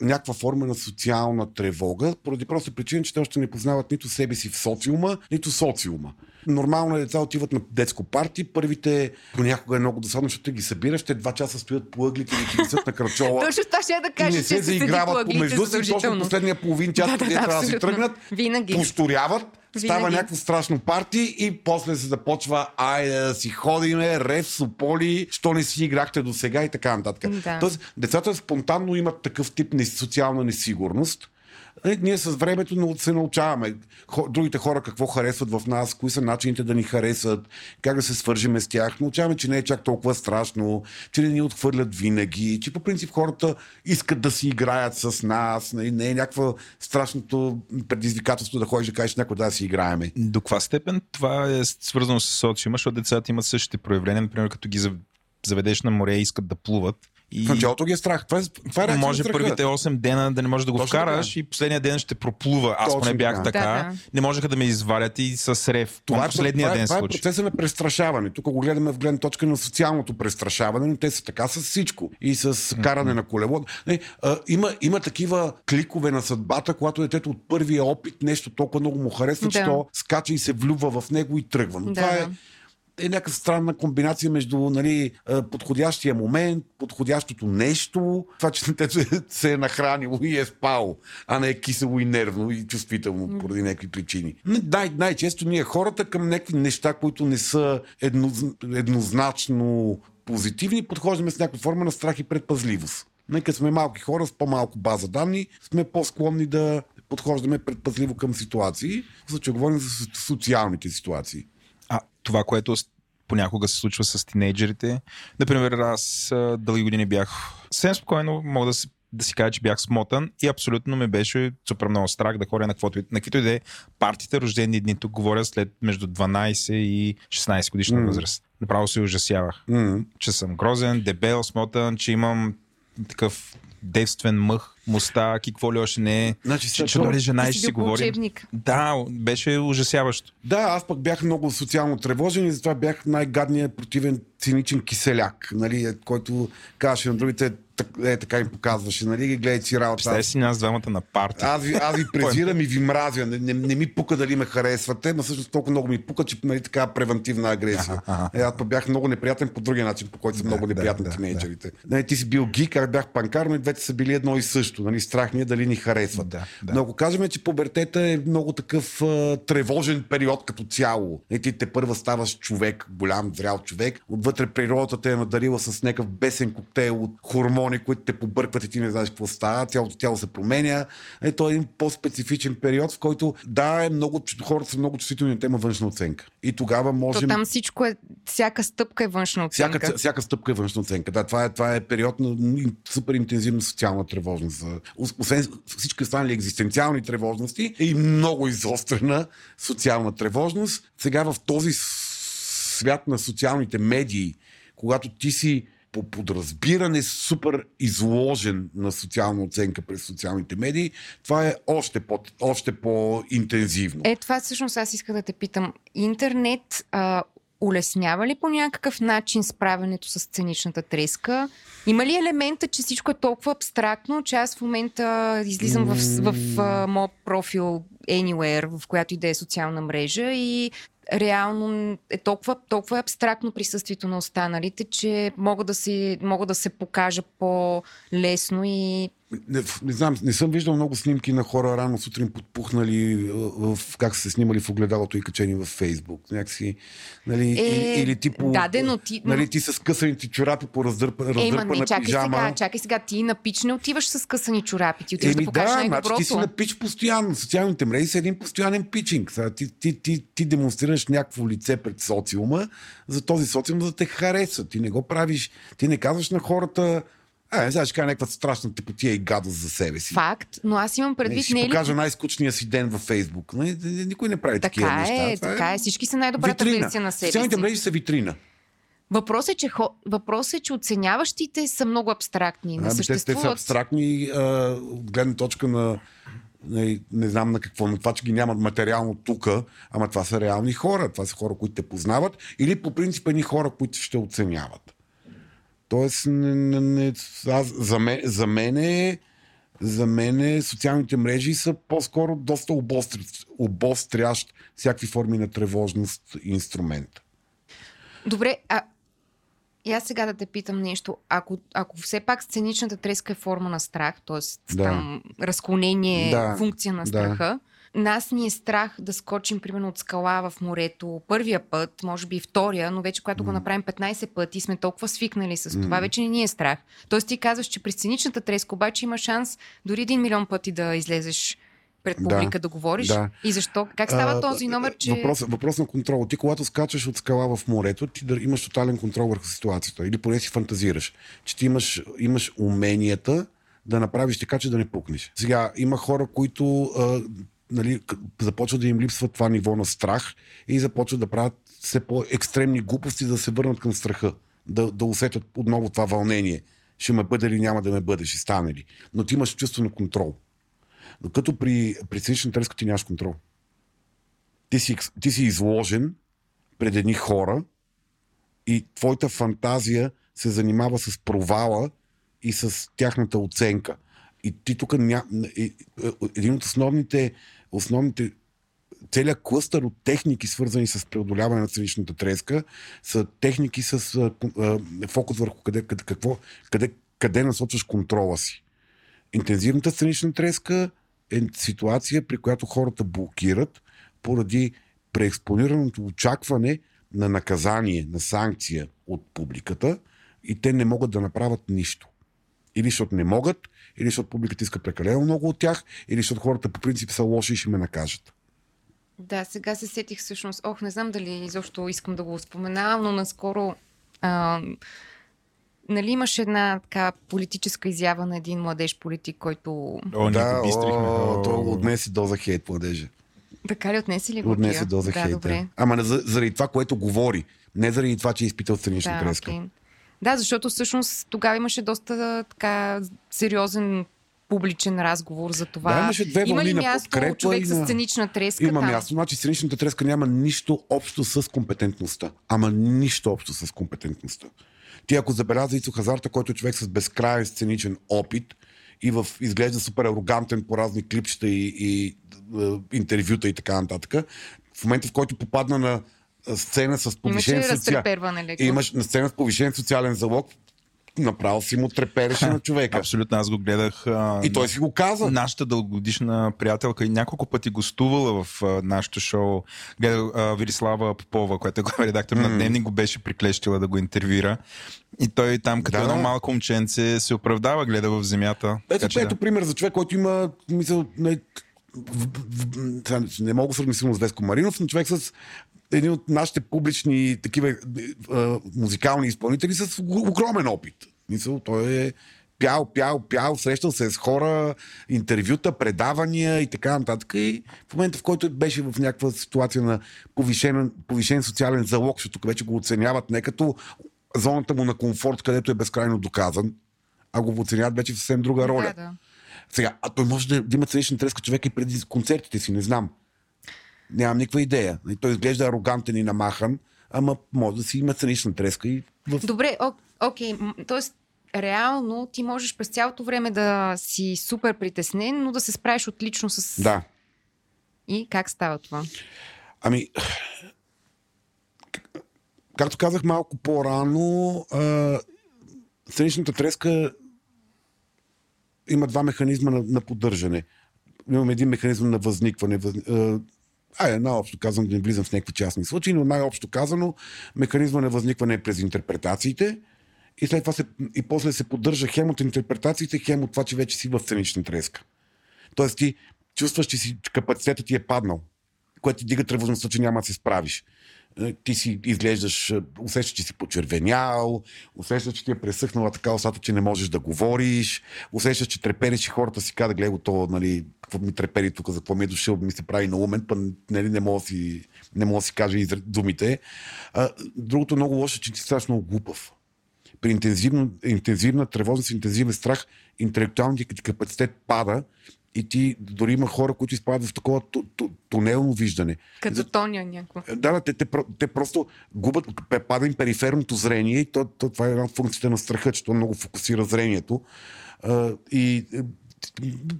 някаква форма на социална тревога, поради просто причина, че те още не познават нито себе си в социума, нито социума. Нормално деца отиват на детско парти, първите понякога е много досадно, защото ги събираш, те 2 часа стоят по ъглите и ги висят на кръчола. Точно това ще я да кажа, не се заиграват помежду си, точно последния половин час, където трябва да си тръгнат, повторяват, става някакво страшно парти и после се започва да си ходиме, рев, суполи, що не си играхте до сега и така нататък. Да. Тоест, децата спонтанно имат такъв тип социална несигурност. Ние с времето се научаваме другите хора какво харесват в нас, кои са начините да ни харесат, как да се свържиме с тях. Научаваме, че не е чак толкова страшно, че не ни отхвърлят винаги, че по принцип хората искат да си играят с нас. Не е някакво страшното предизвикателство да ходиш да кажеш някой да си играеме. До каква степен това е свързано с социума, защото децата имат същите проявления, например като ги заведеш на море и искат да плуват. И... В началото ги е страх. Това е може първите 8 дена да не можеш да го вкараш и последния ден ще проплува. Аз поне бях така. Да. Не можеха да ме извалят и с рев. Това е процесът на престрашаване. Тук го гледаме в гледна точка на социалното престрашаване, но те са така с всичко. И с каране на колело. Има такива кликове на съдбата, когато детето от първия опит нещо толкова много му харесва, че то скача и се влюбва в него и тръгва. Но това е някаква странна комбинация между подходящия момент, подходящото нещо, това, че се е нахранило и е спало, а не е кисело и нервно и чувствително поради някакви причини. Най-често ние хората към някакви неща, които не са еднозначно позитивни, подхождаме с някаква форма на страх и предпазливост. Като сме малки хора с по-малко база данни, сме по-склонни да подхождаме предпазливо към ситуации, в случая говорим за социалните ситуации. Това, което понякога се случва с тинейджерите. Например, аз дълги години бях съвсем спокойно, мога да си кажа, че бях смотан и абсолютно ме беше супер много страх да ходя на каквито и да е партите, рождени дни. Тук говоря след между 12 и 16 годишна възраст. Направо се ужасявах, че съм грозен, дебел, смотан, че имам такъв девствен мъх. моста, какво ли още не е. Значи, че жена и ще си говорим. Да, беше ужасяващо. Да, аз пък бях много социално тревожен и затова бях най-гадният противен циничен киселяк, нали, който казваше на другите, така им показваше, нали, гледай си работа. Представи си нас двамата на парти. Аз ви презирам и ви мразя. Не ми пука дали ме харесвате, но всъщност толкова много ми пука, че, нали, така превентивна агресия. Аз бях много неприятен по другия начин, по който са много неприятни тинейджерите. Нали, ти си бил гик, аз бях панкар, но и двете са били едно и също. Нали, страх ми е дали ни харесват. Но ако кажем, че пубертета е много такъв тревожен период като цяло. Нали, ти те първа ставаш човек, голям, зрял човек. Отвътре природата те е надарила с някакъв бесен коктейл от хормони, които те побъркват и ти не знаеш какво става, цялото тяло се променя. Е, то е един по-специфичен период, в който да, е много, хората са много чувствителни на тема външна оценка. И тогава можем... То там всичко е, всяка стъпка е външна оценка. Всяка стъпка е външна оценка. Да, това е период на супер интензивна социална тревожност. Освен всички останали екзистенциални тревожности и много изострена социална тревожност. Сега в този свят на социалните медии, когато ти си по подразбиране супер изложен на социална оценка през социалните медии, това е още по-интензивно. Е, това всъщност аз искам да те питам. Интернет улеснява ли по някакъв начин справянето с сценичната треска? Има ли елемента, че всичко е толкова абстрактно, че аз в момента излизам в моят профил Anywhere, в която и да е социална мрежа и реално е толкова абстрактно присъствието на останалите, че мога да се покажа по-лесно и... Не знам, не съм виждал много снимки на хора рано сутрин подпухнали как са се снимали в огледалото и качени във Фейсбук. Някакси, нали, или типо... Да, нали, ти с късаните чорапи по раздърпана пижама. Чакай сега, ти напич не отиваш с късани чорапи, ти отиваш да покажеш най-доброто. Ти си напич постоянно. Социалните мрежи са един постоянен пичинг. Ти демонстрираш някакво лице пред социума, за този социум да те хареса. Ти не го правиш, ти не казваш на хората... не знаеш как е някаква страшна тепотия и гадост за себе си. Факт, но аз имам предвид... Ще покажа най-скучния си ден във Фейсбук. Никой не прави такива неща. Така е, всички са най-добрата версия на себе си. Социалните мрежи са витрина. Въпросът е, че оценяващите са много абстрактни. Не съществуват. Те са абстрактни от гледна точка на... Не знам на какво, на това, че ги нямат материално тука, ама това са реални хора. Това са хора, които те познават. Или по принцип едни хора, които ще оценяват. Тоест, за мен социалните мрежи са по-скоро доста обострящ всякакви форми на тревожност инструмент. Добре, и аз сега да те питам нещо. Ако все пак сценичната треска е форма на страх, т.е. там разклонение, функция на страха, нас ни е страх да скочим, примерно, от скала в морето първия път, може би и втория, но вече когато го направим 15 пъти и сме толкова свикнали с това, вече не ни е страх. Тоест ти казваш, че при сценичната треска обаче има шанс дори 1 милион пъти да излезеш пред публика да говориш. Да. И защо? Как става този номер, че... Въпрос на контрол. Ти когато скачаш от скала в морето, ти имаш тотален контрол върху ситуацията. Или поне си фантазираш, че ти имаш уменията да направиш така, че да не пукнеш. Сега има хора, които... Нали, започва да им липсва това ниво на страх и започват да правят все по-екстремни глупости, да се върнат към страха, да усетят отново това вълнение. Ще ме бъде ли, няма да ме бъде, ще стане ли. Но ти имаш чувство на контрол. Докато при сценична треска ти нямаш контрол. Ти си изложен пред едни хора и твоята фантазия се занимава с провала и с тяхната оценка. И ти тук един от основните целият клъстър от техники, свързани с преодоляване на сценичната треска, са техники с фокус върху къде насочваш контрола си. Интензивната сценична треска е ситуация, при която хората блокират поради преекспонираното очакване на наказание, на санкция от публиката и те не могат да направят нищо. Или защото не могат, или защото публиката иска прекалено много от тях, или защото хората по принцип са лоши и ще ме накажат. Да, сега се сетих всъщност. Не знам дали изобщо искам да го споменавам, но наскоро нали имаше една така политическа изява на един младеж политик, който... Отнесе доза хейт младежа. Така ли, отнесе ли го? Отнесе доза хейт. Ама заради това, което говори. Не заради това, че е изпитал сценична треска. Да, защото всъщност тогава имаше доста така сериозен публичен разговор за това. Да, имаше две вълни на подкрепа. Човек с сценична треска. Има място. Значи сценичната треска няма нищо общо с компетентността. Ама нищо общо с компетентността. Ти ако забеляза Исо Хазарта, който е човек с безкрайен сценичен опит и изглежда супер арогантен по разни клипчета и интервюта и така нататък, в момента в който попадна на сцена с повишен социален залог, направо си му трепереше на човека. Абсолютно, аз го гледах. И той си го каза. Нашата дългогодишна приятелка и няколко пъти гостувала в нашото шоу. Гледах Вирислава Попова, която е главен редактор на Дневник, го беше приклещила да го интервюира. И той там, като едно малко момченце, се оправдава, гледа в земята. Ето пример за човек, който има мисъл... Не мога сравнително с Деско Маринов, но човек с един от нашите публични такива музикални изпълнители с огромен опит. Мисъл, той е пял, срещал се с хора, интервюта, предавания и така нататък. И в момента, в който беше в някаква ситуация на повишен социален залог, защото тук вече го оценяват не като зоната му на комфорт, където е безкрайно доказан, а го оценяват вече в съвсем друга роля. Да. Сега, а той може да има сценична треска човек и преди концертите си, не знам. Нямам никаква идея. Той изглежда арогантен и намахан, ама може да си има сценична треска и... Добре, окей. Тоест, реално ти можеш през цялото време да си супер притеснен, но да се справиш отлично с... Да. И как става това? Ами... Както казах малко по-рано, сценичната треска има два механизма на поддържане. Имаме един механизъм на възникване. Най-общо казано, да не влизам в някакви частни случаи, но най-общо казано, механизма на възникване е през интерпретациите и след това и после се поддържа хем от интерпретациите, хем от това, че вече си в сценична треска. Тоест ти чувстваш, че капацитетът ти е паднал, което ти дига тревожността, че няма да се справиш. Ти си изглеждаш, усещаш, че си почервенял, усещаш, че ти е пресъхнала така устата, че не можеш да говориш, усещаш, че трепериш и хората си казват, гледай това, нали, какво ми трепери тук, за какво ми е дошъл, ми се прави на умен, па нали, не мога да си кажа и думите. Другото много лошо е, че ти ставаш много глупав. При интензивна тревожност, интензивен страх, интелектуалният ти капацитет пада. И ти дори има хора, които изпадат в такова тунелно виждане. Като тоня някакво. Да, те просто губят, пада им периферното зрение и това е една от функциите на страха, че то много фокусира зрението. И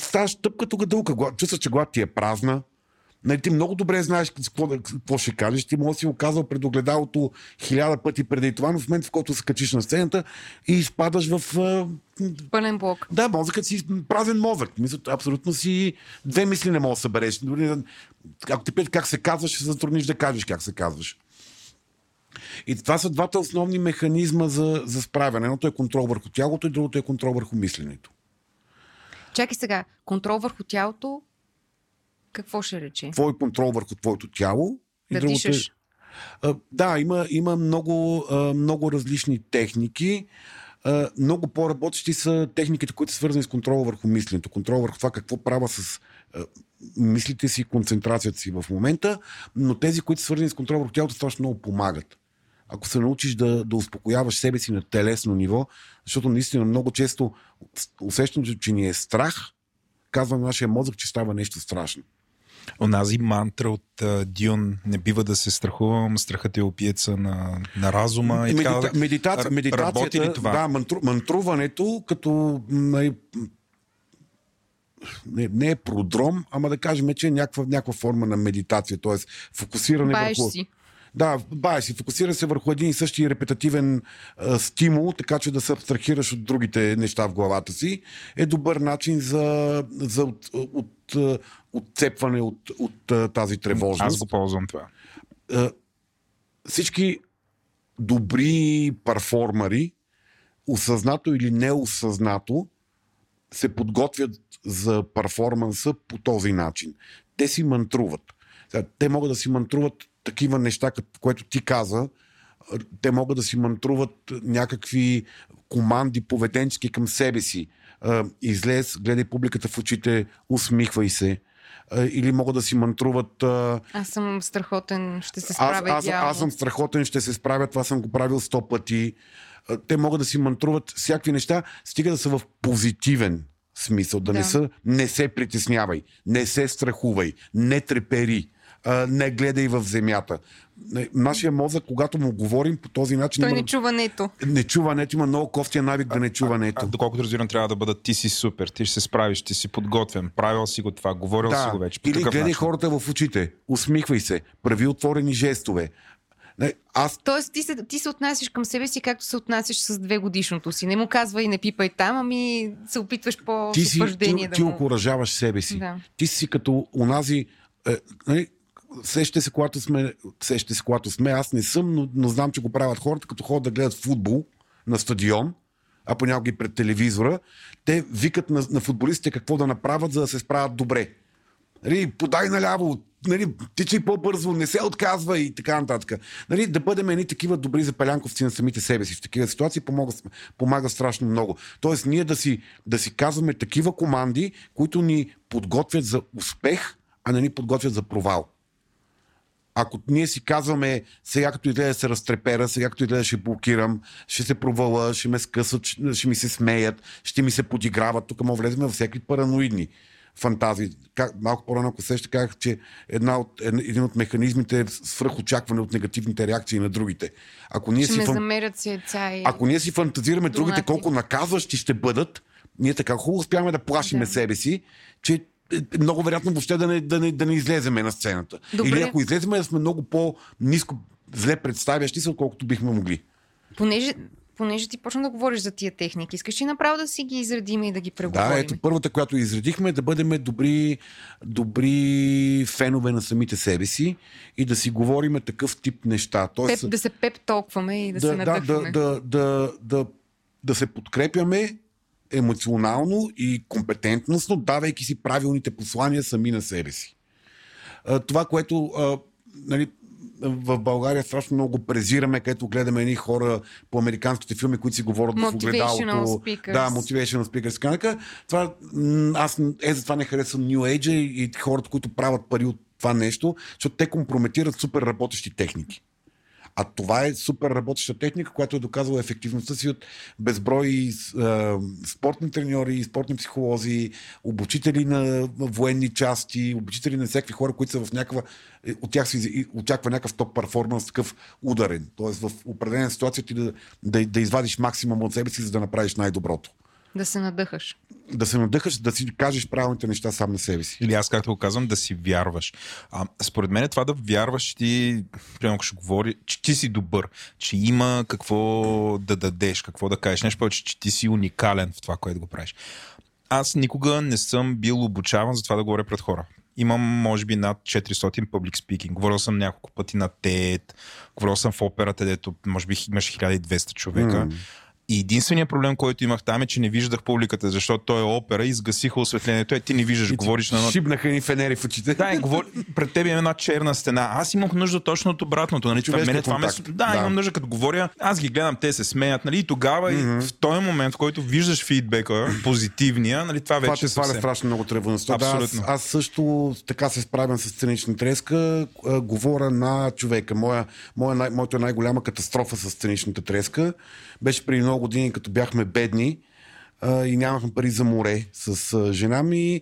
ставаш тъпка тук дълка. Чувстваш, че глад ти е празна. Нали, ти много добре знаеш какво ще кажеш. Ти може да си го казал пред огледалото 1000 пъти преди това, но в момента, в който се качиш на сцената и изпадаш в... пълен блок. Да, мозъкът си празен мозък. Абсолютно си две мисли не можеш да събереш. Ако ти питат как се казваш, ще се затрудниш да кажеш как се казваш. И това са двата основни механизма за справяне. Едното е контрол върху тялото и другото е контрол върху мисленето. Чакай сега. Контрол върху тялото какво ще рече? Твой контрол върху твоето тяло. Да дишаш. Да, има много различни техники. Много по-работещи са техниките, които са свързани с контрола върху мисленето. Контрол върху това какво правя с мислите си и концентрацията си в момента, но тези, които са свързани с контрол върху тялото, страшно много помагат. Ако се научиш да успокояваш себе си на телесно ниво, защото наистина много често усещането, че ни е страх, казва на нашия мозък, че става нещо страшно. Онази мантра от Dune, не бива да се страхувам, страхът е опиеца на разума. И така, медитацията, това? Да, мантруването като не е продром, ама да кажем, че е някаква форма на медитация, т.е. фокусиране върху... Да, фокусира се върху един и същи репетативен стимул, така че да се абстрахираш от другите неща в главата си, е добър начин за отцепване от тази тревожност. Аз го ползвам това. Всички добри перформери, осъзнато или неосъзнато, се подготвят за перформанса по този начин. Те си мантруват. Те могат да си мантруват такива неща, което ти каза, те могат да си мантруват някакви команди поведенчески към себе си. Излез, гледай публиката в очите, усмихвай се. Или могат да си мантруват... Аз съм страхотен, ще се справя. Аз съм страхотен, ще се справя, това съм го правил 100 пъти. Те могат да си мантруват всякакви неща, стига да са в позитивен Смисъл да, не се притеснявай, не се страхувай, не трепери, не гледай в земята. Нашия мозък, когато му говорим по този начин... Той не чува нето. Не чува нето, има много кофтия навик да не чува нето. Доколкото разбирам, трябва да бъдат ти си супер, ти ще се справиш, ти си подготвен, правил си го това, говорил си го вече. Или гледай хората в очите, усмихвай се, прави отворени жестове. Тоест ти се отнасяш към себе си, както се отнасяш с 2-годишното си. Не му казвай, не пипай там, ами се опитваш по-съпърждение. Ти окуражаваш себе си. Да. Ти си като унази... Сещате се, когато сме, аз не съм, но знам, че го правят хората, като ходят да гледат футбол на стадион, а понякога и пред телевизора, те викат на футболистите какво да направят, за да се справят добре. Подай наляво, тичай по-бързо, не се отказва и така нататък. Да бъдем едни такива добри запалянковци на самите себе си. В такива ситуации помага страшно много. Тоест ние да си казваме такива команди, които ни подготвят за успех, а не ни подготвят за провал. Ако ние си казваме, сега като идея да се разтрепера, сега като идея да ще блокирам, ще се провала, ще ме скъсат, ще ми се смеят, ще ми се подиграват, тук му влеземе във всеки параноидни фантазии. Малко по-рано, ако сеща, казах, че един от механизмите е свръхочакване от негативните реакции на другите. Ако ние си фантазираме другите колко наказващи ще бъдат, ние така хубаво успяваме да плашиме себе си, че много вероятно въобще да не излеземе на сцената. Добре. Или ако излеземе, да сме много по-низко зле представящи се, отколкото бихме могли. Понеже ти почна да говориш за тия техники, искаш ли направо да си ги изредим и да ги преговорим? Да, ето първата, която изредихме, е да бъдем добри фенове на самите себе си и да си говорим такъв тип неща. Тоест, да се пеп толкваме и да се надъхваме. Да се подкрепяме емоционално и компетентностно, давайки си правилните послания сами на себе си. Това, което в България страшно много презираме, където гледаме едни хора по американските филми, които си говорят в огледалото. Да, motivational speakers. Това, аз затова не харесвам New Age и хората, които правят пари от това нещо, защото те компрометират супер работещи техники. А това е супер работеща техника, която е доказала ефективността си от безброй спортни треньори, спортни психолози, обучители на военни части, обучители на всякакви хора, които са в някаква... От тях се очаква някакъв топ перформанс, такъв ударен. Тоест в определена ситуация ти да извадиш максимум от себе си, за да направиш най-доброто. Да се надъхаш. Да си кажеш правилните неща сам на себе си. Или аз, както го казвам, да си вярваш. Според мен е това да вярваш, ти, примерно, ще говори, че ти си добър, че има какво да дадеш, какво да кажеш. Нещо повече, че ти си уникален в това, което го правиш. Аз никога не съм бил обучаван за това да говоря пред хора. Имам, може би, над 400 public speaking. Говорил съм няколко пъти на TED, говорил съм в операта, дето, може би, имаше 1200 човека. И единственият проблем, който имах там е, че не виждах публиката, защото той е опера и изгасиха осветлението. Ти не виждаш, говориш на... Шибнаха ни фенери в очите. Да, пред теб е една черна стена. Аз имах нужда точно от обратното. Имам нужда, като говоря. Аз ги гледам, те се смеят. И тогава, и в този момент, в който виждаш фидбека, позитивния, това вече се... Това е страшно много тревожността. Аз също така се справям с сценична треска. Говоря на човека. Моята най-голяма катастрофа с сценичната треска беше при много години, като бяхме бедни и нямахме пари за море с жена ми.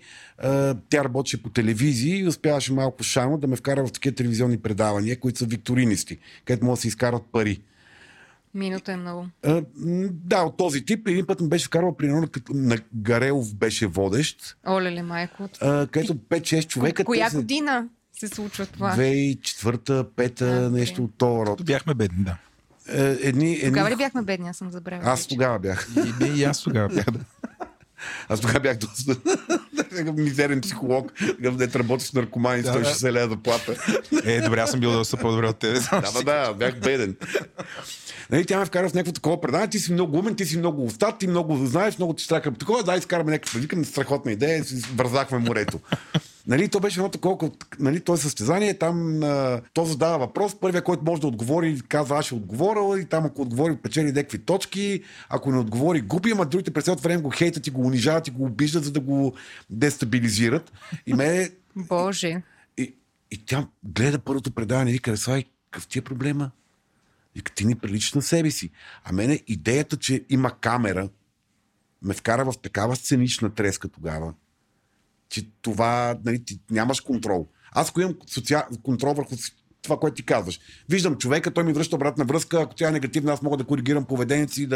Тя работеше по телевизии и успяваше малко шано да ме вкара в такива телевизионни предавания, които са викторинисти, където могат да се изкарват пари. Минута е много. Да, от този тип. Един път ме беше вкарвал при едно, на Гарелов беше водещ. Оле, майко. Където 5-6 човека... Коя година се случва това? 2004-та, 5-та, нещо от този род. Бяхме бедни, да. Тогава ли бяхме бедни? Аз съм забравил. Аз тогава бях. И аз тогава бях. Аз тогава бях доста мизерен психолог, да работиш с наркомани, 160 лева заплата. Добре, аз съм бил доста по-добре от тебе. Да, бях беден. Тя ме вкара в някакво такова предаване. Ти си много умен, ти си много устат, ти много знаеш, много ти страха. Такова, да, изкараме някаква предикана, страхотна идея, вързахме морето. То беше едно такова, то състезание, там то задава въпрос, първия, който може да отговори, казва, аз ще отговоря, и там ако отговори, печели някакви точки, ако не отговори, губи, ама другите през цялото време го хейтат и го унижават и го обиждат, за да го дестабилизират. Боже! И тя гледа първото предаване и вика, Слави, какъв ти е проблема? Ти не приличаш на себе си. А мене идеята, че има камера, ме вкара в такава сценична треска тогава, че това, нали, ти нямаш контрол. Аз ако имам контрол върху това, което ти казваш. Виждам човека, той ми връща обратна връзка, ако тя е негативна, аз мога да коригирам поведението си и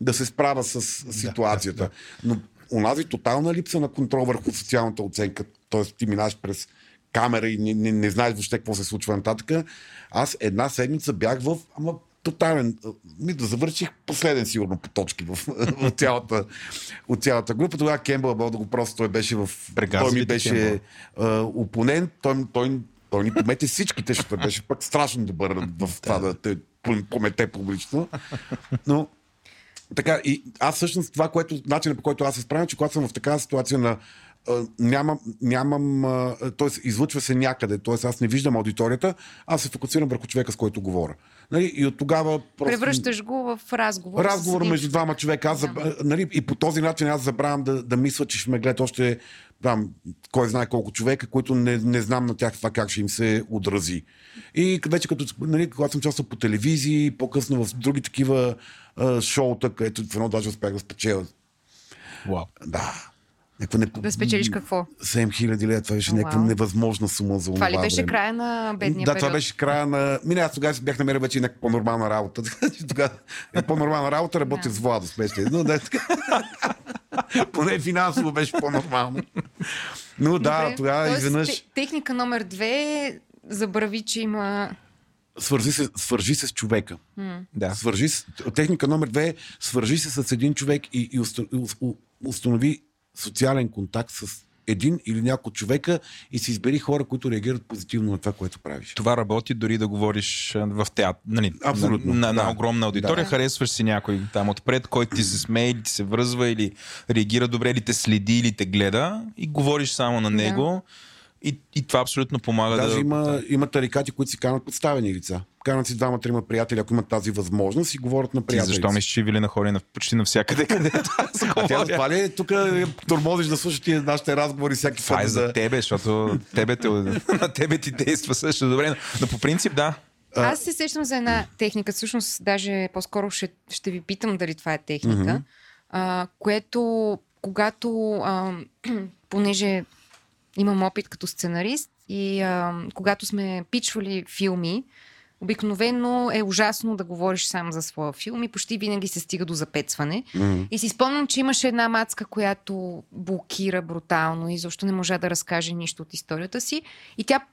да се справя с ситуацията. Но онази тотална липса на контрол върху социалната оценка, т.е. ти минаш през камера и не знаеш въобще какво се случва нататък. Аз една седмица бях в тотален. Да завърших последен сигурно по точки от цялата група. Тогава Кембъл Българ просто той беше в... Той ми беше опонент. Той ни помете всичките, защото беше пък страшно добър в това да те помете публично. Но така, и аз всъщност това, начинът по който аз се справям, че когато съм в такава ситуация на т.е. излъчва се някъде, т.е. аз не виждам аудиторията, аз се фокусирам върху човека, с който говоря. Нали? И от тогава просто... Превръщаш го в разговор. Разговор между двама човека. Нали? И по този начин аз забравям да мисля, че ще ме гледат още там, кой знае колко човека, които не знам на тях това как ще им се отрази. И вече като, нали, когато съм част по телевизии, по-късно в други такива шоута, където в едно даже успях да спечеля. Wow. Да. Да спечелиш какво? 7000 лева, това беше някаква невъзможна сума за това. Това ли беше края на бедния период? Да, това беше края на... аз тогава бях намерил вече някаква по-нормална работа. Тогава по-нормална работа, работих с Владо спешли. Поне финансово беше по-нормално. Но да, тогава изведнъж... Техника номер 2 забрави, че има... Свържи се с човека. Да. Техника номер 2 свържи се с един човек и установи социален контакт с един или няколко човека и си избери хора, които реагират позитивно на това, което правиш. Това работи дори да говориш в театър. Нали, абсолютно. На огромна аудитория. Да. Харесваш си някой там отпред, който ти се смее или ти се връзва или реагира добре, или те следи, или те гледа и говориш само на него. И това абсолютно помага. Даже има тарикати, които си канат подставени лица. Канат си двама-трима приятели, ако имат тази възможност и говорят на приятели. Защо ми шивили на хора почти навсякъде, където аз говоря? Това ли тук тормозиш да слушаш и нашите разговори всяки това е за тебе, защото на тебе ти действа също добре. Но по принцип да. Аз се сещам за една техника, всъщност даже по-скоро ще ви питам дали това е техника, което когато понеже имам опит като сценарист и когато сме пичвали филми, обикновено е ужасно да говориш сам за своя филм и почти винаги се стига до запецване. И си спомням, че имаше една мацка, която блокира брутално и защо не можа да разкаже нищо от историята си.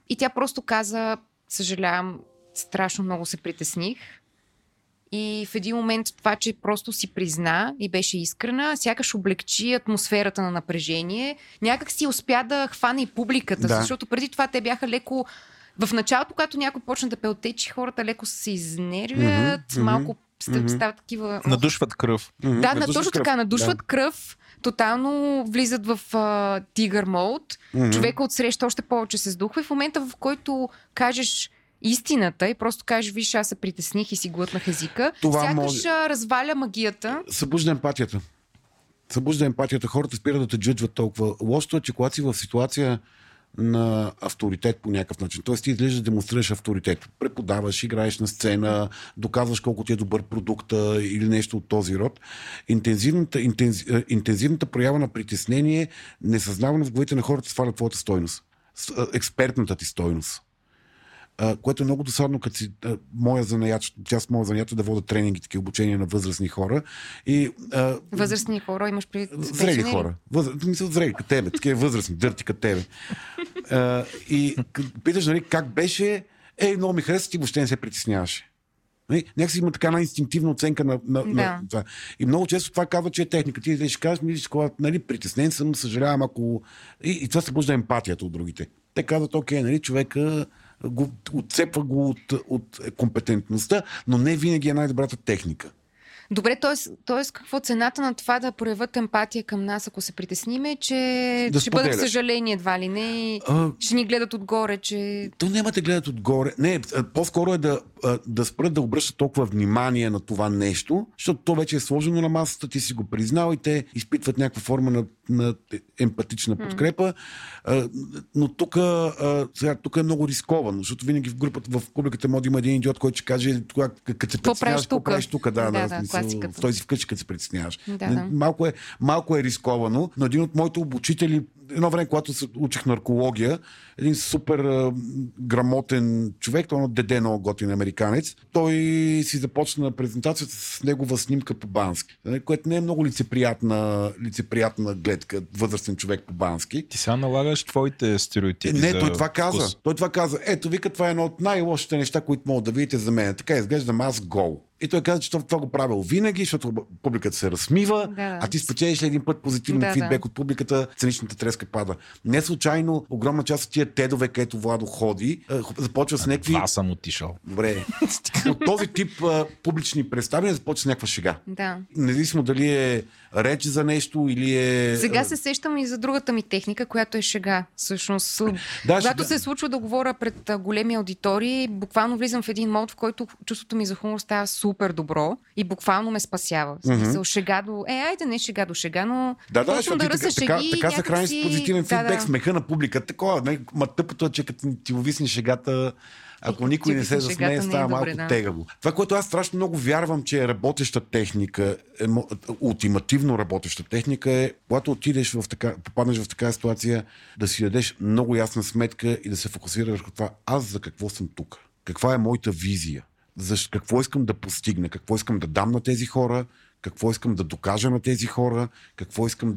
И тя просто каза, съжалявам, страшно много се притесних. И в един момент това, че просто си призна и беше искрена, сякаш облекчи атмосферата на напрежение. Някак си успя да хване и публиката, защото преди това те бяха леко... В началото, когато някой почна да пелтечи, хората леко се изнервят, малко стават такива... Надушват кръв. Да, точно така, надушват кръв. Тотално влизат в тигър мод. Човека отсреща още повече се сдухва и в момента, в който кажеш... истината и просто кажеш, виж, аз се притесних и си глътнах езика, сякаш разваля магията. Събужда емпатията. Хората спират да те джуджват толкова. Лошото е, че когато си в ситуация на авторитет по някакъв начин, т.е. ти излизаш да демонстрираш авторитет. Преподаваш, играеш на сцена, доказваш колко ти е добър продукта или нещо от този род. Интензивната проява на притеснение несъзнавано в главите на хората сваля твоята стойност. Експертната ти стойност. Което е много досадно, като си моя занаят, част моя занаят е да водя тренинги, такива обучения на възрастни хора. И, възрастни хора имаш при зрели хора. Зрели като тебе, такива възрастни, дърти като тебе. И питаш, нали, как беше, много ми хареса, ти въобще не се притесняваше. Някакси има така една инстинктивна оценка на това. И много често това казва, че е техника. Ти ще кажеш, нали, притеснен съм, съжалявам, ако... И това събужда емпатията от другите. Те казват, окей, нали, човека отцепва го от компетентността, но не винаги е най-добрата техника. Добре, т.е. какво цената на това да проявят емпатия към нас, ако се притесниме, че ще бъдат съжаление едва ли не, ще ни гледат отгоре, че... То няма да гледат отгоре. Не, по-скоро е да да спрат да обръщат толкова внимание на това нещо, защото то вече е сложено на масата, ти си го признал и те изпитват някаква форма на емпатична подкрепа. Но тук е много рисковано, защото винаги в групата, в публиката може да има един идиот, който ще каже, като се притесняваш, какво правиш тук? Той си вкъщи, като се притесняваш. Малко е рисковано, но един от моите обучители, едно време, когато се учих наркология, един супер грамотен човек, той е деде, много готин американец, той си започна презентацията с негова снимка по Бански, което не е много лицеприятна гледка, възрастен човек по Бански. Ти сега налагаш твоите стереотипи. Не, той това каза. Той това каза. Ето, вика, това е едно от най-лошите неща, които мога да видите за мен. Така изглеждам аз гол. И той каза, че това го правил винаги, защото публиката се разсмива, а ти спечелиш един път позитивен фидбек от публиката, Сценичната треска пада. Не случайно огромна част от тия тедове, където Владо ходи, започва с някакви... Аз съм отишъл. Добре. От този тип публични представления започва с някаква шега. Да. Независимо дали е реч за нещо или е... Сега се сещам и за другата ми техника, която е шега. Всъщност, когато се случва да говоря пред големи аудитории, буквално влизам в един мод, в който чувството ми за хумор става супер добро и буквално ме спасява. Смисъл, шега до... Айде не шега до шега, но... Да, да ръса шеги... Така се храни с позитивен фидбек, смеха на публиката. Такова, ма тъпото е, че като ти увисни шегата... Ако никой не се засмее, става малко тегаво. Това, което аз страшно много вярвам, че е работеща техника, ултимативно работеща техника е, когато отидеш попаднеш в такава ситуация, да си дадеш много ясна сметка и да се фокусираш върху това. Аз за какво съм тук? Каква е моята визия? Какво искам да постигна? Какво искам да дам на тези хора? Какво искам да докажа на тези хора? Какво искам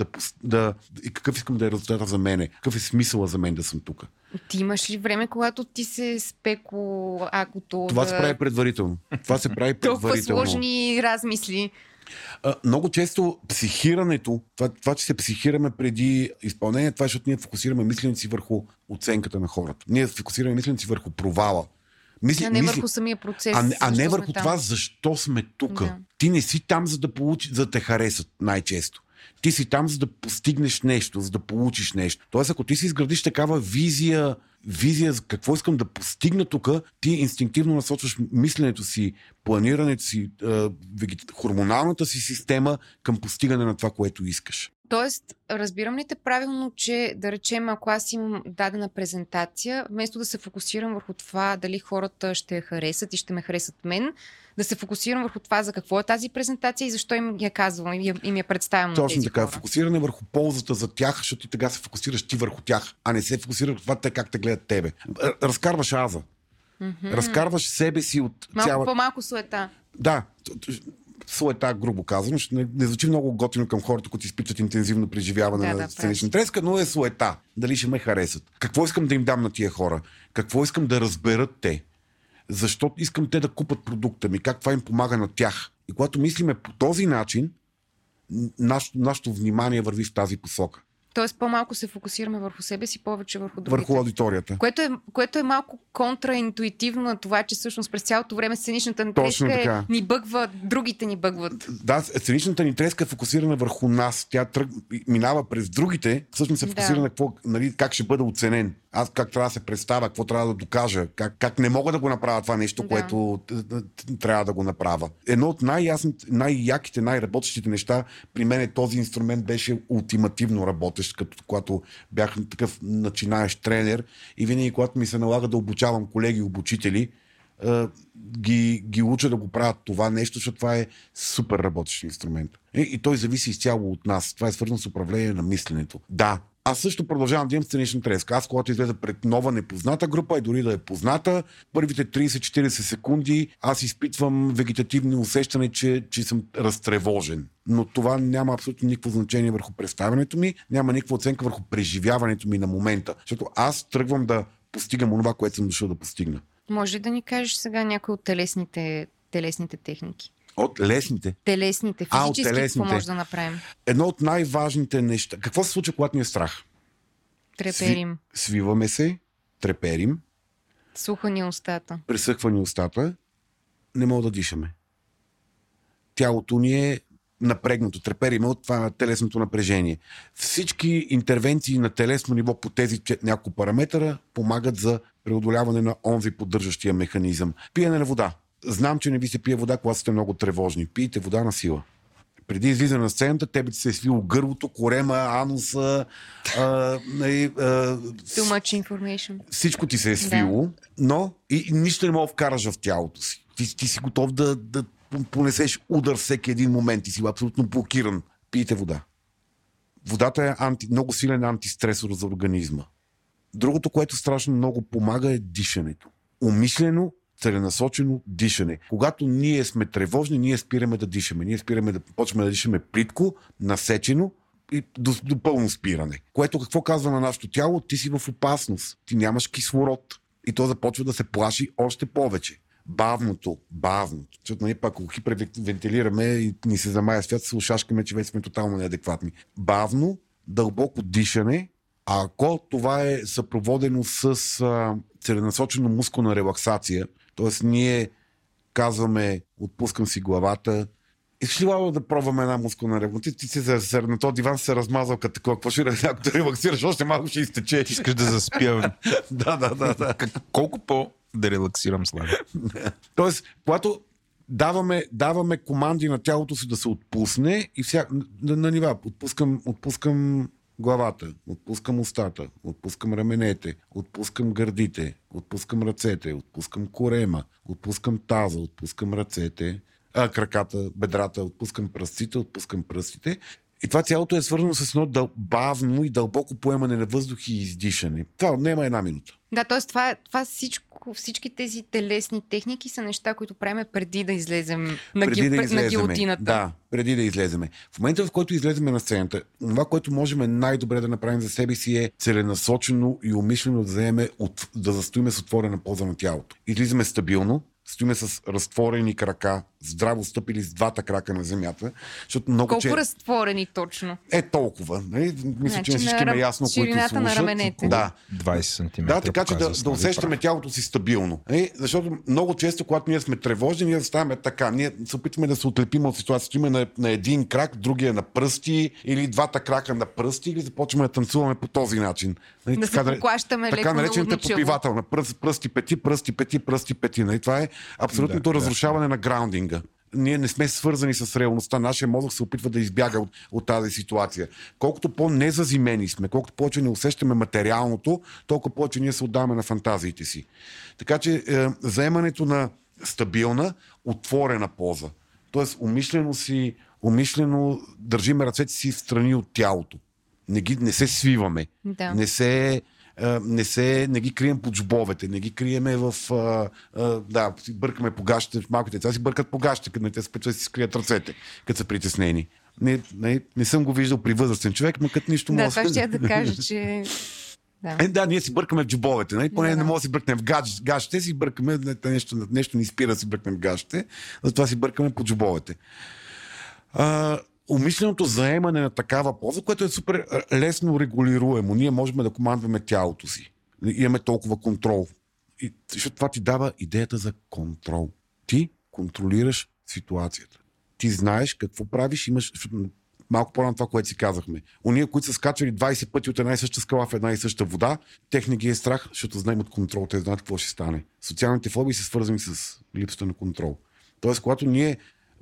и какъв искам да е резултата за мене? Какъв е смисъла за мен да съм тук? Ти имаш ли време, когато ти се спеко акото? Това се прави предварително. Толкова сложни размисли. Много често психирането, това, че се психираме преди изпълнение, това е, защото ние фокусираме мисленици върху оценката на хората. Ние фокусираме мисленици върху провала. Не върху самия процес. А не върху това, защо сме тук. Да. Ти не си там, за да те харесат най-често. Ти си там, за да постигнеш нещо, за да получиш нещо. Тоест, ако ти си изградиш такава визия за какво искам да постигна тук, ти инстинктивно насочваш мисленето си, планирането си, хормоналната си система към постигане на това, което искаш. Тоест, разбирам ли те правилно, че да речем, ако аз имам дадена презентация, вместо да се фокусирам върху това дали хората ще я харесат и ще ме харесат мен, да се фокусирам върху това за какво е тази презентация и защо им я казвам и ми я представям. Точно така. Хора. Фокусиране върху ползата за тях, защото ти тогава се фокусираш ти върху тях, а не се фокусираш върху това те как те гледат тебе. Разкарваш аза. Разкарваш себе си от малко цяла... по-малко суета. Да. Суета, грубо казано, не звучи много готино към хората, които изпитват интензивно преживяване на сценична треска, но е суета. Дали ще ме харесат? Какво искам да им дам на тия хора? Какво искам да разберат те? Защо искам те да купат продукта ми? Как това им помага на тях? И когато мислиме по този начин, нашето внимание върви в тази посока. Тоест по-малко се фокусираме върху себе си, повече върху другите. Върху аудиторията. Което е малко контраинтуитивно на това, че всъщност през цялото време сценичната ни треска ни бъгва, другите ни бъгват. Да, сценичната ни треска е фокусирана върху нас. Тя минава през другите, всъщност се фокусира на какво, как ще бъда оценен. Аз как трябва да се представя, какво трябва да докажа, как не мога да го направя това нещо, което трябва да го направя. Едно от най-яките, най-работещите неща при мен е този инструмент беше ултимативно работещ, когато бях такъв начинаещ тренер и винаги, когато ми се налага да обучавам колеги, обучители, ги уча да го правят това нещо, защото това е супер работещ инструмент. И той зависи изцяло от нас. Това е свързано с управление на мисленето. Да. Аз също продължавам да имам сценична треска. Аз, когато излеза пред нова непозната група и дори да е позната, първите 30-40 секунди аз изпитвам вегетативно усещане, че съм разтревожен. Но това няма абсолютно никакво значение върху представянето ми, няма никаква оценка върху преживяването ми на момента. Защото аз тръгвам да постигам онова, което съм дошъл да постигна. Може ли да ни кажеш сега някои от телесните техники? От лесните. Телесните, физически какво може да направим? Едно от най-важните неща. Какво се случва, когато ни е страх? Треперим. Свиваме се, треперим. Суха ни устата. Пресъхва ни устата. Не мога да дишаме. Тялото ни е напрегнато. Треперим от това телесното напрежение. Всички интервенции на телесно ниво по тези няколко параметъра помагат за преодоляване на онзи поддържащия механизъм. Пиене на вода. Знам, че не ви се пие вода, когато сте много тревожни. Пийте вода на сила. Преди излизане на сцената, тебе ти се е свило гърлото, корема, ануса. Too much information. Всичко ти се е свило, но и нищо не мога да вкараш в тялото си. Ти си готов да понесеш удар всеки един момент. Ти си абсолютно блокиран. Пийте вода. Водата е много силен антистресор за организма. Другото, което страшно много помага, е дишането. Умишлено, целенасочено дишане. Когато ние сме тревожни, ние спираме да дишаме. Ние спираме да почваме да дишаме плитко, насечено и до пълно спиране. Което какво казва на нашето тяло? Ти си в опасност. Ти нямаш кислород. И то започва да се плаши още повече. Бавното. Защото ние пак, ако хипервентилираме и ни се замая свят, се ушашкаме, че вече сме тотално неадекватни. Бавно, дълбоко дишане, а ако това е съпроводено с целенасочена мускулна релаксация, т.е. ние казваме, отпускам си главата, изшливало да пробваме една мускулна релаксация, ти си на този диван се размазал като такова, какво ще ако те релаксираш, още малко ще изтече. Искаш да заспявам. Да. Колко по- да релаксирам слага. Тоест, когато даваме команди на тялото си да се отпусне и на нива. Отпускам главата, отпускам устата, отпускам раменете, отпускам гърдите, отпускам ръцете, отпускам корема, отпускам таза, отпускам ръцете, краката, бедрата, отпускам пръстите, И това цялото е свързано с едно бавно и дълбоко поемане на въздух и издишане. Това отнема една минута. Да, т.е. това всички тези телесни техники са неща, които правим преди да излезем на гилотината. Да, преди да излезем. В момента, в който излеземе на сцената, това, което можем най-добре да направим за себе си, е целенасочено и умишлено да застоиме с отворена поза на тялото. Излизаме стабилно, стоиме с разтворени крака, здраво стъпили с двата крака на земята. Колко разтворени точно? Толкова. Мисля, че не всички ме ясно, които слушат. Ширината на раменете. Да, 20 см. Да, така че да усещаме тялото си стабилно. Защото много често, когато ние сме тревожни, ние ставаме така. Ние се опитваме да се отлепим от ситуацията. Има на един крак, другия на пръсти, или двата крака на пръсти, или започваме да танцуваме по този начин. Да се поклащаме леко на лудничево. Така наречената попивателна. Пръсти пети. Това е абсолютното разрушаване на граундинг. Ние не сме свързани с реалността. Нашия мозък се опитва да избяга от тази ситуация. Колкото по-незазимени сме, колкото повече не усещаме материалното, толкова повече ние се отдаваме на фантазиите си. Така че заемането на стабилна, отворена поза. Тоест умишлено държиме ръцете си встрани от тялото. Не се свиваме. Да. Не ги крием под жбовете, не ги криеме бъркаме по гащите, малките деца си бъркат по гащите, където те спечат си скрият ръцете, като са притеснени. Не съм го виждал при възрастен човек, но като нищо може. Да, това ще я да кажа, че... Да, ние си бъркаме в джобовете. Поне не може да си бъркнем в гащите, си бъркаме, нещо ни спира да си бъркнем в гащите, затова си бъркаме по джобовете. Умишленото заемане на такава поза, което е супер лесно регулируемо. Ние можем да командваме тялото си. Имаме толкова контрол. Защото това ти дава идеята за контрол. Ти контролираш ситуацията. Ти знаеш какво правиш, имаш... Малко по-рано това, което си казахме. Ония, които са скачали 20 пъти от една и съща скала в една и съща вода, тех не ги е страх, защото знаем от контрол. Те знаят какво ще стане. Социалните фобии са свързани с липсата на контрол. Тоест, когато ние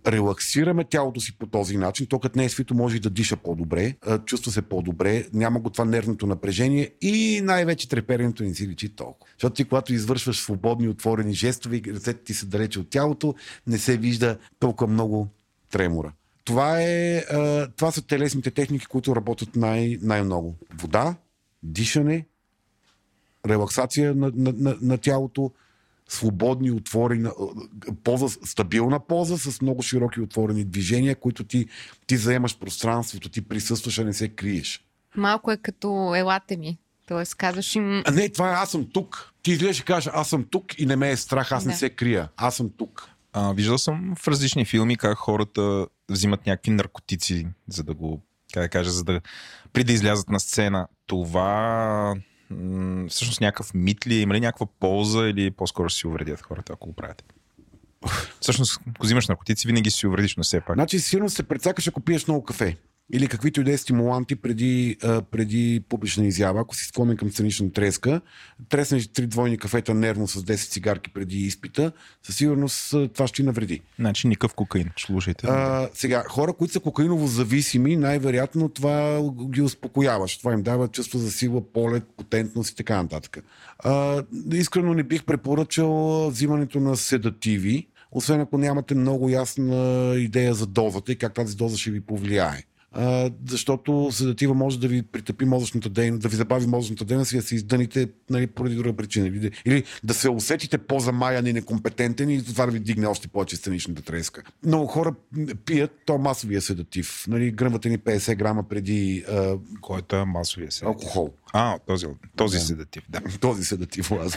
релаксираме тялото си по този начин, то като не е свито, може и да диша по-добре, чувства се по-добре, няма го това нервното напрежение и най-вече треперенето не си личи толкова. Защото ти, когато извършваш свободни, отворени жестове и ръцете ти са далече от тялото, не се вижда толкова много тремора. Това са телесните техники, които работят най-много. Вода, дишане, релаксация на тялото, свободни, отворени поза, стабилна поза с много широки отворени движения, които ти заемаш пространството, ти присъстваш, а не се криеш. Малко е като елате ми. Тоест казваш им... аз съм тук. Ти излезеш и кажеш, аз съм тук и не ме е страх, аз не се крия. Аз съм тук. Виждал съм в различни филми как хората взимат някакви наркотици, за да го, как да кажа, за да преди да излязат на сцена. Това... всъщност някакъв мит ли, има ли някаква полза или по-скоро си увредят хората, ако го правят? Всъщност, ако взимаш наркотици, винаги си увредиш, но все пак. Значи, сигурно се прецакаш, ако пиеш много кафе. или каквито и да е стимуланти преди публична изява. Ако си склонен към сценична треска, треснеш 3 двойни кафета нервно с 10 цигарки преди изпита, със сигурност това ще ти навреди. Значи никакъв кокаин, слушайте. Сега, хора, които са кокаиново зависими, най-вероятно това ги успокояваш. Това им дава чувство за сила, полет, потентност и така нататък. Искрено не бих препоръчал взимането на седативи, освен ако нямате много ясна идея за дозата и как тази доза ще ви повлияе. Защото седатива може да ви притъпи мозъчната дейност, да ви забави мозъчната дейност и да се издъните, нали, поради друга причина. Или да се усетите по-замаян и некомпетентен и това да ви дигне още повече сценичната треска. Много хора пият то масовия седатив. Нали, гръмвате ни 50 грама преди... Който е масовия седатив? Алкохол. Този седатив, да. Този седатив, аз.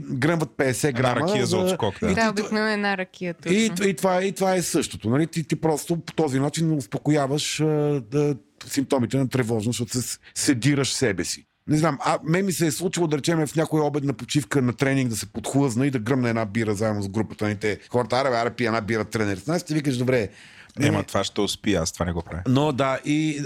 Гръмват 50 грама. Една ракия за отскок, да. Да, обикновено една ракия. И това е същото. Нали? Ти просто по този начин успокояваш симптомите на тревожност, защото се седираш себе си. Не знам, мен ми се е случило, да речем, в някоя обедна почивка на тренинг да се подхлъзна и да гръмна една бира заедно с групата. И те хората, аре, пи една бира тренер. С нас ти викаш, добре, ема това ще успи, аз това не го правя. Но да, и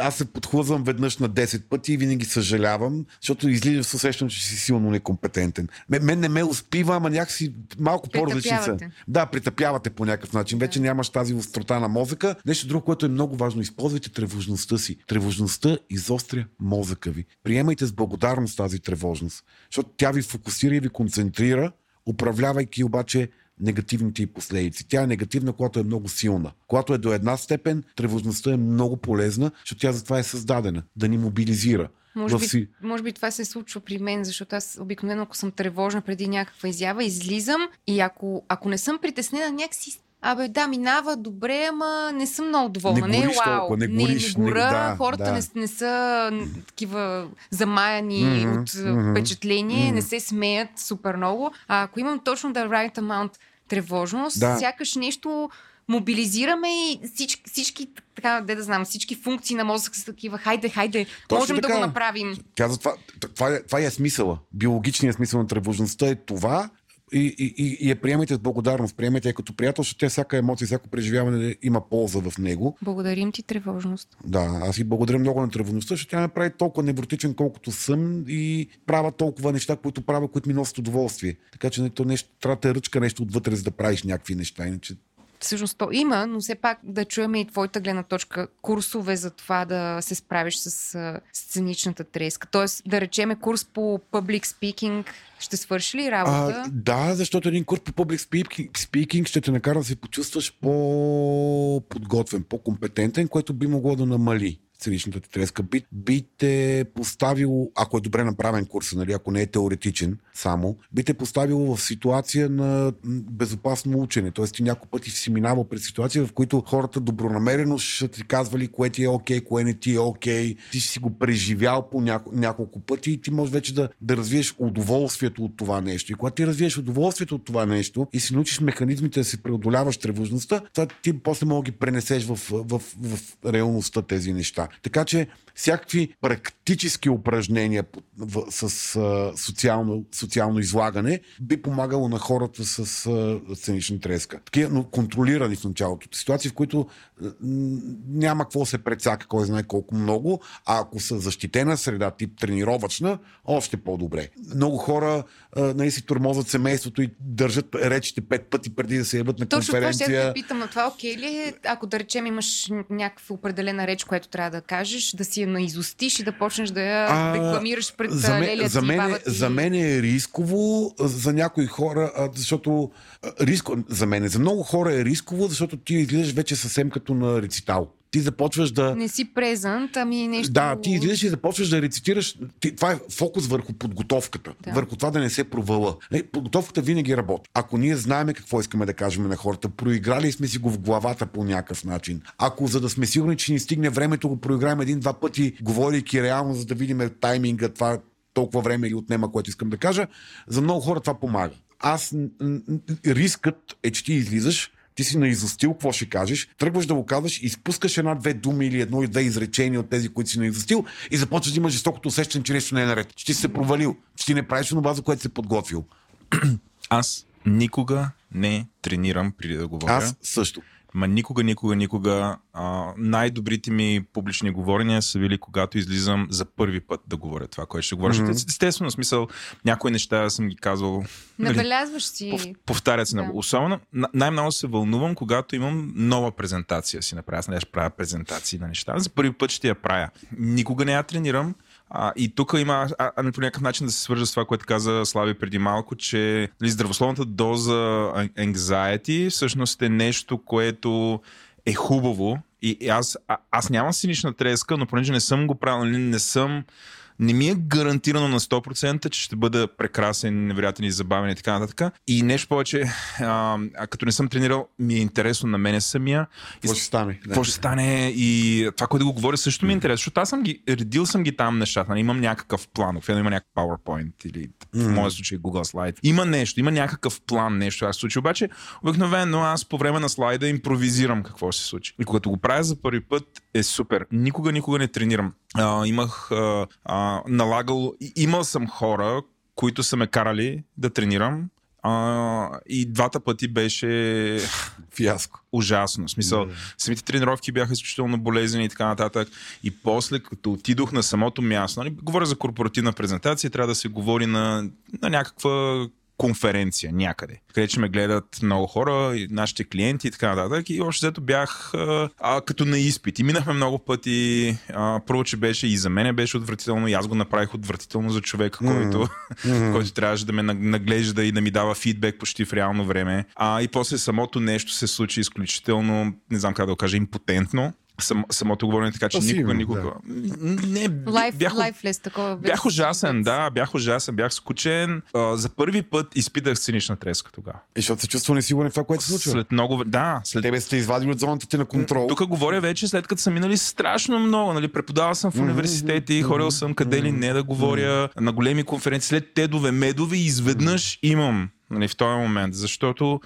аз се подхлъзвам веднъж на 10 пъти и винаги съжалявам, защото излизам с усещането, че си силно некомпетентен. Мен не ме успива, ама някакси малко по-различни са. Да, притъпявате по някакъв начин. Да. Вече нямаш тази острота на мозъка. Нещо друго, което е много важно. Използвайте тревожността си. Тревожността изостря мозъка ви. Приемайте с благодарност тази тревожност, защото тя ви фокусира и ви концентрира, управлявайки обаче негативните и последици. Тя е негативна, когато е много силна. Когато е до една степен, тревожността е много полезна, защото тя затова е създадена, да ни мобилизира. Може би това се случва при мен, защото аз обикновено, ако съм тревожна преди някаква изява, излизам и ако не съм притеснена, някакси да, минава добре, ама не съм много доволна. Не гориш толкова, не гора. Да, хората да. Не са такива замаяни от впечатление, не се смеят супер много. А ако имам точно the right amount тревожност, сякаш нещо мобилизираме и всички така, всички функции на мозъка са такива, хайде, точно можем така, да го направим. Това е смисъла. Биологичният смисъл на тревожността е това. И я приемайте с благодарност, приемайте я като приятел, защото всяка емоция, всяко преживяване има полза в него. Благодарим ти, тревожност. Да, аз и благодаря много на тревожността, защото тя ме прави толкова невротичен, колкото съм, и правя толкова неща, които ми носят удоволствие. Така че трябва да те ръчка нещо отвътре, за да правиш някакви неща, иначе. Всъщност то има, но все пак да чуем и твоята гледна точка, курсове за това да се справиш с сценичната треска. Тоест, да речеме, курс по public speaking ще свърши ли работа? Да, защото един курс по public speaking ще те накара да се почувстваш по-подготвен, по-компетентен, което би могло да намали сценичната треска. Би те поставило, ако е добре направен курс, нали, ако не е теоретичен само, би те поставило в ситуация на безопасно учене. Тоест ти няколко пъти си минавал през ситуация, в които хората добронамерено ще ти казвали кое ти е окей, кое не ти е окей. Ти си го преживял по няколко пъти и ти можеш вече да развиеш удоволствието от това нещо. И когато ти развиеш удоволствието от това нещо и си научиш механизмите да се преодоляваш тревожността, това ти после мога да ги пренесеш в реалността тези неща. Така че всякакви практически упражнения с социално излагане би помагало на хората с сценична треска. Такива, но контролирани в началото. Ситуации, в които няма какво се прецака, кой знае колко много, а ако са защитена среда, тип тренировъчна, още по-добре. Много хора си тормозят семейството и държат речите 5 пъти преди да се явят на конференция. Точно това ще да питам, но това окей ли е, ако да речем имаш някаква определена реч, която трябва да кажеш, да си я наизустиш и да почнеш да я рекламираш пред лелията и бабата? За мен е рисково, за някои хора, защото за много хора е рисково, защото ти излизаш вече съвсем като на рецитал. Ти започваш да... Не си презент, ами нещо... Да, ти излизаш и започваш да рецитираш. Това е фокус върху подготовката. Да. Върху това да не се провала. Подготовката винаги работи. Ако ние знаем какво искаме да кажем на хората, проиграли сме си го в главата по някакъв начин. Ако за да сме сигурни, че ни стигне времето, го проиграем 1-2 пъти, говорейки реално, за да видим тайминга, това толкова време или отнема, което искам да кажа, за много хора това помага. Рискът е, че ти излизаш, ти си наизустил, какво ще кажеш, тръгваш да го казваш, изпускаш 1-2 думи или 1-2 изречения от тези, които си наизустил, и започваш да имаш жестокото усещане, че нещо не е наред. Че ти си се провалил, че ти не правиш онова, за което си подготвил. Аз никога не тренирам преди да говоря. Аз също. Ма никога най-добрите ми публични говорения са били, когато излизам за първи път да говоря това, което ще говоря. Mm-hmm. Естествено, смисъл, някои неща съм ги казвал. Набелязваш си. Повтарят се. Да. Особено, най-много се вълнувам, когато имам нова презентация си направя. Аз правя презентации на неща. За първи път ще я правя. Никога не я тренирам. И тук има по някакъв начин да се свържа с това, което каза Слави преди малко, че здравословната доза anxiety всъщност е нещо, което е хубаво. И аз нямам сценична треска, но понеже не съм го правил, не ми е гарантирано на 100%, че ще бъда прекрасен, невероятен и забавен и така нататък. И нещо повече, като не съм тренирал, ми е интересно на мене самия. Какво ще стане? И това, което го говоря, също ми е интересно, защото аз съм ги редил съм ги там нещата. Имам някакъв план, официално има някакъв PowerPoint или в моя случай Google слайд. Има нещо, има някакъв план, нещо. Аз случи, обаче обикновено аз по време на слайда импровизирам какво се случи. И когато го правя за първи път, е супер. Никога не тренирам. Имал съм хора, които са ме карали да тренирам, и двата пъти беше фиаско. Ужасно. В смисъл, самите тренировки бяха изключително болезнени и така нататък. И после, като отидох на самото място, говоря за корпоративна презентация, трябва да се говори на някаква конференция някъде, къде че ме гледат много хора, и нашите клиенти и така нататък. И още взето бях като на изпит. И минахме много пъти. Първо, че беше и за мене беше отвратително, и аз го направих отвратително за човека, който трябваше да ме наглежда и да ми дава фидбек почти в реално време. И после самото нещо се случи изключително, не знам как да го кажа, импотентно. Самото говорене, така че никога. Не, бях ужасен, бях скучен. За първи път изпитах сценична треска тогава. И защото се чувства несигурен в това, което се случва. Тебе сте извадили от зоната ти на контрол. Тук говоря вече, след като са минали страшно много. Нали? Преподавал съм в университети, ходил съм къде ли не да говоря, на големи конференции, след тедове, медове и изведнъж имам. В този момент, защото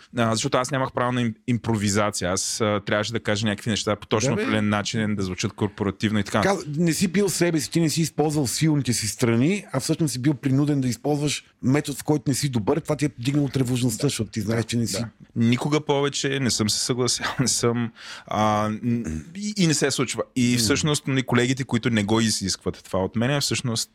аз нямах право на импровизация. Аз трябваше да кажа някакви неща по точно определен начин, да звучат корпоративно и така. Не си бил себе си, ти не си използвал силните си страни, а всъщност си бил принуден да използваш метод, в който не си добър. Това ти е дигнало тревожността, защото ти знаеш, че не си. Никога повече не съм се съгласял, не съм и не се случва. И всъщност колегите, които не го изискват това от мен, всъщност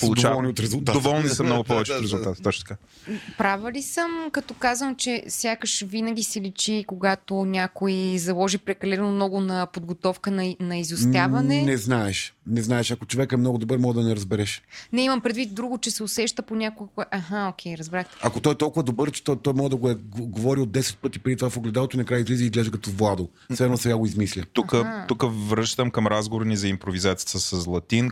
получават. Доволни са много повече от резултата. Точно така. Ли съм, като казвам, че сякаш винаги се личи, когато някой заложи прекалено много на подготовка на изостяване. Не знаеш. Ако човек е много добър, може да не разбереш. Не, имам предвид друго, че се усеща понякога. Разбрах. Ако той е толкова добър, че той може да го е говорил 10 пъти преди това в огледалото, накрая излиза и изглежда като Владо. Все едно сега го измисля. Тук връщам към разговора ни за импровизацията с Златин,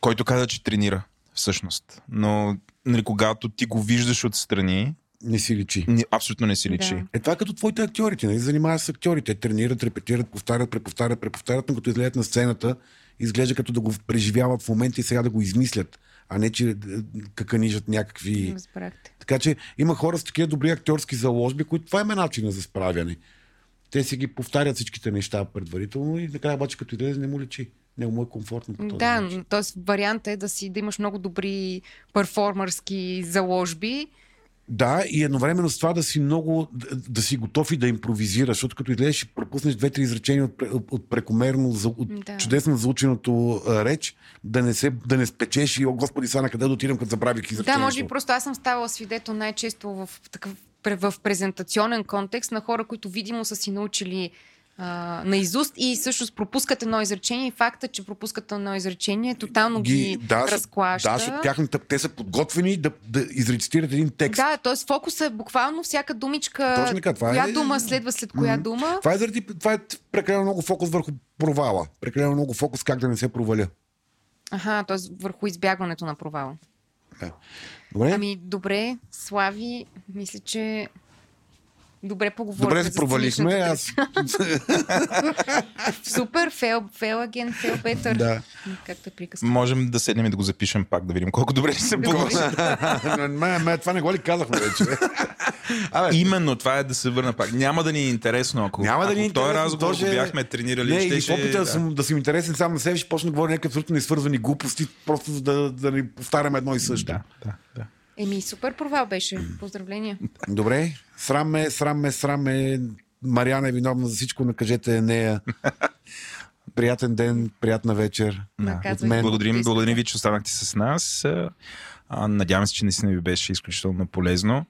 който каза, че тренира всъщност. Но когато ти го виждаш отстрани, не си личи. Абсолютно не си личи. Да. Това е като твоите актьорите. Не занимаваш с актьорите. Тренират, репетират, повтарят, но като излезат на сцената, изглежда като да го преживяват в момента и сега да го измислят, а не че каканижат някакви... Така че има хора с такива добри актьорски заложби, които това е начина за справяне. Те си ги повтарят всичките неща предварително и накрая обаче като излезе не му личи. Не му е комфортно по този начин. Т.е. вариант е да имаш много добри перформърски заложби. Да, и едновременно с това да си готов и да импровизираш, защото като излезеш ще пропуснеш 2-3 изречения от прекомерно, чудесно заученото реч, да не спечеш и о господи, са на къде да отидем, като забравих изречението. Да, може би просто аз съм ставала свидетел най-често в презентационен контекст на хора, които видимо са си научили наизуст и всъщност пропускат едно изречение и факта, че пропускат едно изречение тотално ги разклаща. Да, те са подготвени да изрецитират един текст. Да, т.е. фокус е буквално всяка думичка, коя дума следва след коя дума. Това е прекалено много фокус върху провала. Прекалено много фокус как да не се проваля. Т.е. върху избягването на провала. Да. Добре? Добре, Слави, мисля, че добре поговорим. Добре се провалихме. Супер, фейл again, фейл better. Да. Както е приказка. Можем да седнем и да го запишем пак, да видим колко добре се получи. Това не го ли казахме вече? Именно това е да се върна пак. Няма да ни е интересно, ако този разговор бяхме тренирали. Не, и опита да съм интересен сам на себе, ще почна да говоря някакви абсолютно несвързвани глупости, просто да ни повтаряме едно и също. Да. Супер провал беше. Поздравления. Добре. Срам ме. Мариана е виновна за всичко, накажете нея. Приятен ден, приятна вечер. Благодарим ви, че останахте с нас. Надявам се, че наистина ви беше изключително полезно.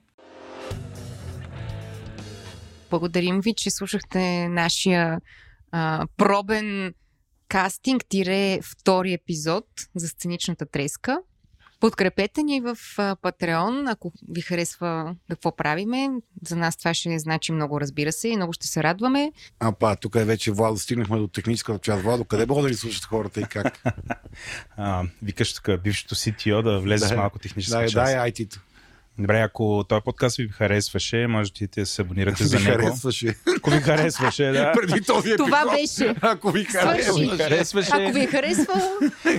Благодарим ви, че слушахте нашия пробен кастинг - втори епизод за Сценичната треска. Подкрепете ни в Patreon, ако ви харесва какво правиме. За нас това ще значи много, разбира се, и много ще се радваме. Тук е вече Владо, стигнахме до техническата част. Владо, къде мога да ни слушат хората и как? Викаш тук бившето CTO да влезе с малко техническа част. Да, IT-то. Добре, ако този подкаст ви харесваше, можете да се абонирате за него. Ако ви харесваше, да. Преди този епизод. Това беше. Ако ви харесваше. Ако ви е харесвало.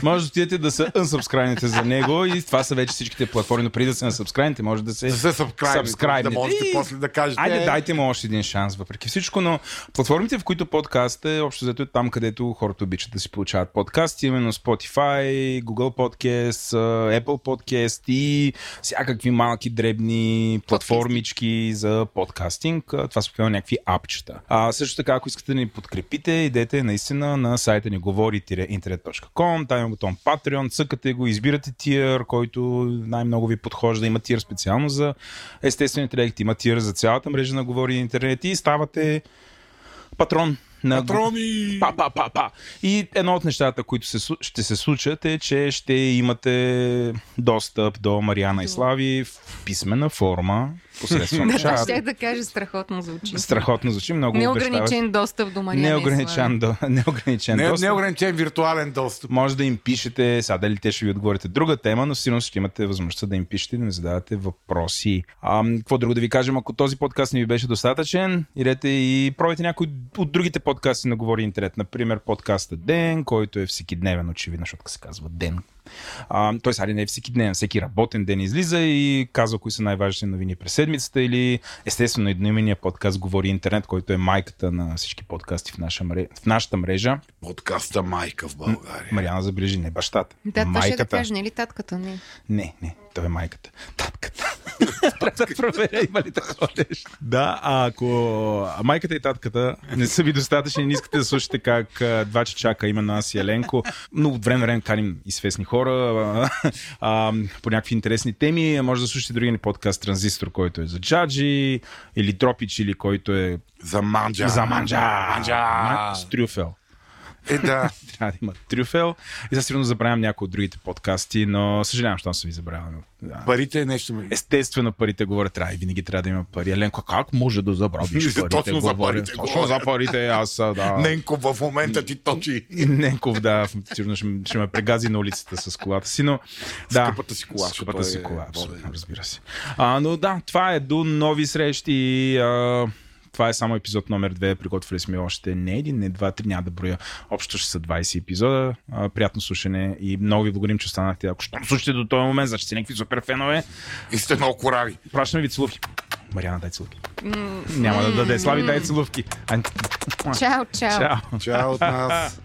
Може да отидете да се unsubscribe-нете за него, и това са вече всичките платформи, но преди да се unsubscribe-нете, може да се subscribe-нете. Да можете после да кажете. Айде, дайте му още един шанс, въпреки всичко, но платформите, в които подкаст е, общо взето там, където хората обичат да си получават подкасти, именно Spotify, Google Podcast, Apple Podcast и всякакви малки дребни платформички за подкастинг. Това са някакви апчета. Също така, ако искате да ни подкрепите, идете наистина на сайта ни говори-интернет.com, там има бутон Patreon, цъкате го, избирате тиер, който най-много ви подхожда. Има тиер специално за естествен интелект, има тиер за цялата мрежа на Говори Интернет и ставате патрон. Патрони! И едно от нещата, които ще се случат, е, че ще имате достъп до Мариана и Слави в писмена форма. Посредством чат. Да, щях да кажа, страхотно звучи. Страхотно звучи, много обещаваш. Неограничен достъп до Мариана и Слави. Неограничен виртуален достъп. Може да им пишете, сега дали те ще ви отговорите друга тема, но сигурно ще имате възможността да им пишете и да ми задавате въпроси. Какво друго да ви кажем, ако този подкаст не ви беше достатъчен, идете и пробайте някой от другите подкасти на Говори Интернет. Например, подкаста Ден, който е всекидневен, очевидно, защото се казва Ден. Той сега не е всеки ден, всеки работен ден излиза и казва кои са най-важните новини през седмицата, или естествено едноименния подкаст Говори Интернет, който е майката на всички подкасти в нашата мрежа. Подкаста майка в България. Мариана, забележи, не бащата. Да, това ще да кажа, не ли татката? Не, той е майката. Татката. Трябва да проверя има ли такова нещо. Да, ако майката и татката не са ви достатъчни, не искате да слушате как два чичака, именно аз и Еленко, но от време каним известни хора по някакви интересни теми. Може да слушате другия ни подкаст Транзистор, който е за джаджи, или Дропич, или който е за Манджа. С Трюфел. Да. Трябва да има Трюфел. И за сигурно забравям някои от другите подкасти, но съжалявам, защото съм ви забравял. Да. Парите е нещо. Естествено, парите говорят, трябва и винаги трябва да има пари. Еленко, как може да забравиш парите? Точно за парите. Точно за парите, Ненков в момента ти точи. Ненков, да, сигурно ще ме прегази на улицата с колата си, но да. Скъпата си кола, абсолютно, разбира се. Но да, това е до нови срещи. Това е само епизод номер 2. Приготвили сме още не един, не два, три, няма да броя. Общо ще са 20 епизода. Приятно слушане и много ви благодарим, че останахте. Ако ще слушате до този момент, значи сте някакви супер фенове. И сте много корави. Пращаме ви целувки. Мариана, дай целувки. Няма да даде. Слави, дай целувки. Чао. Чао от нас.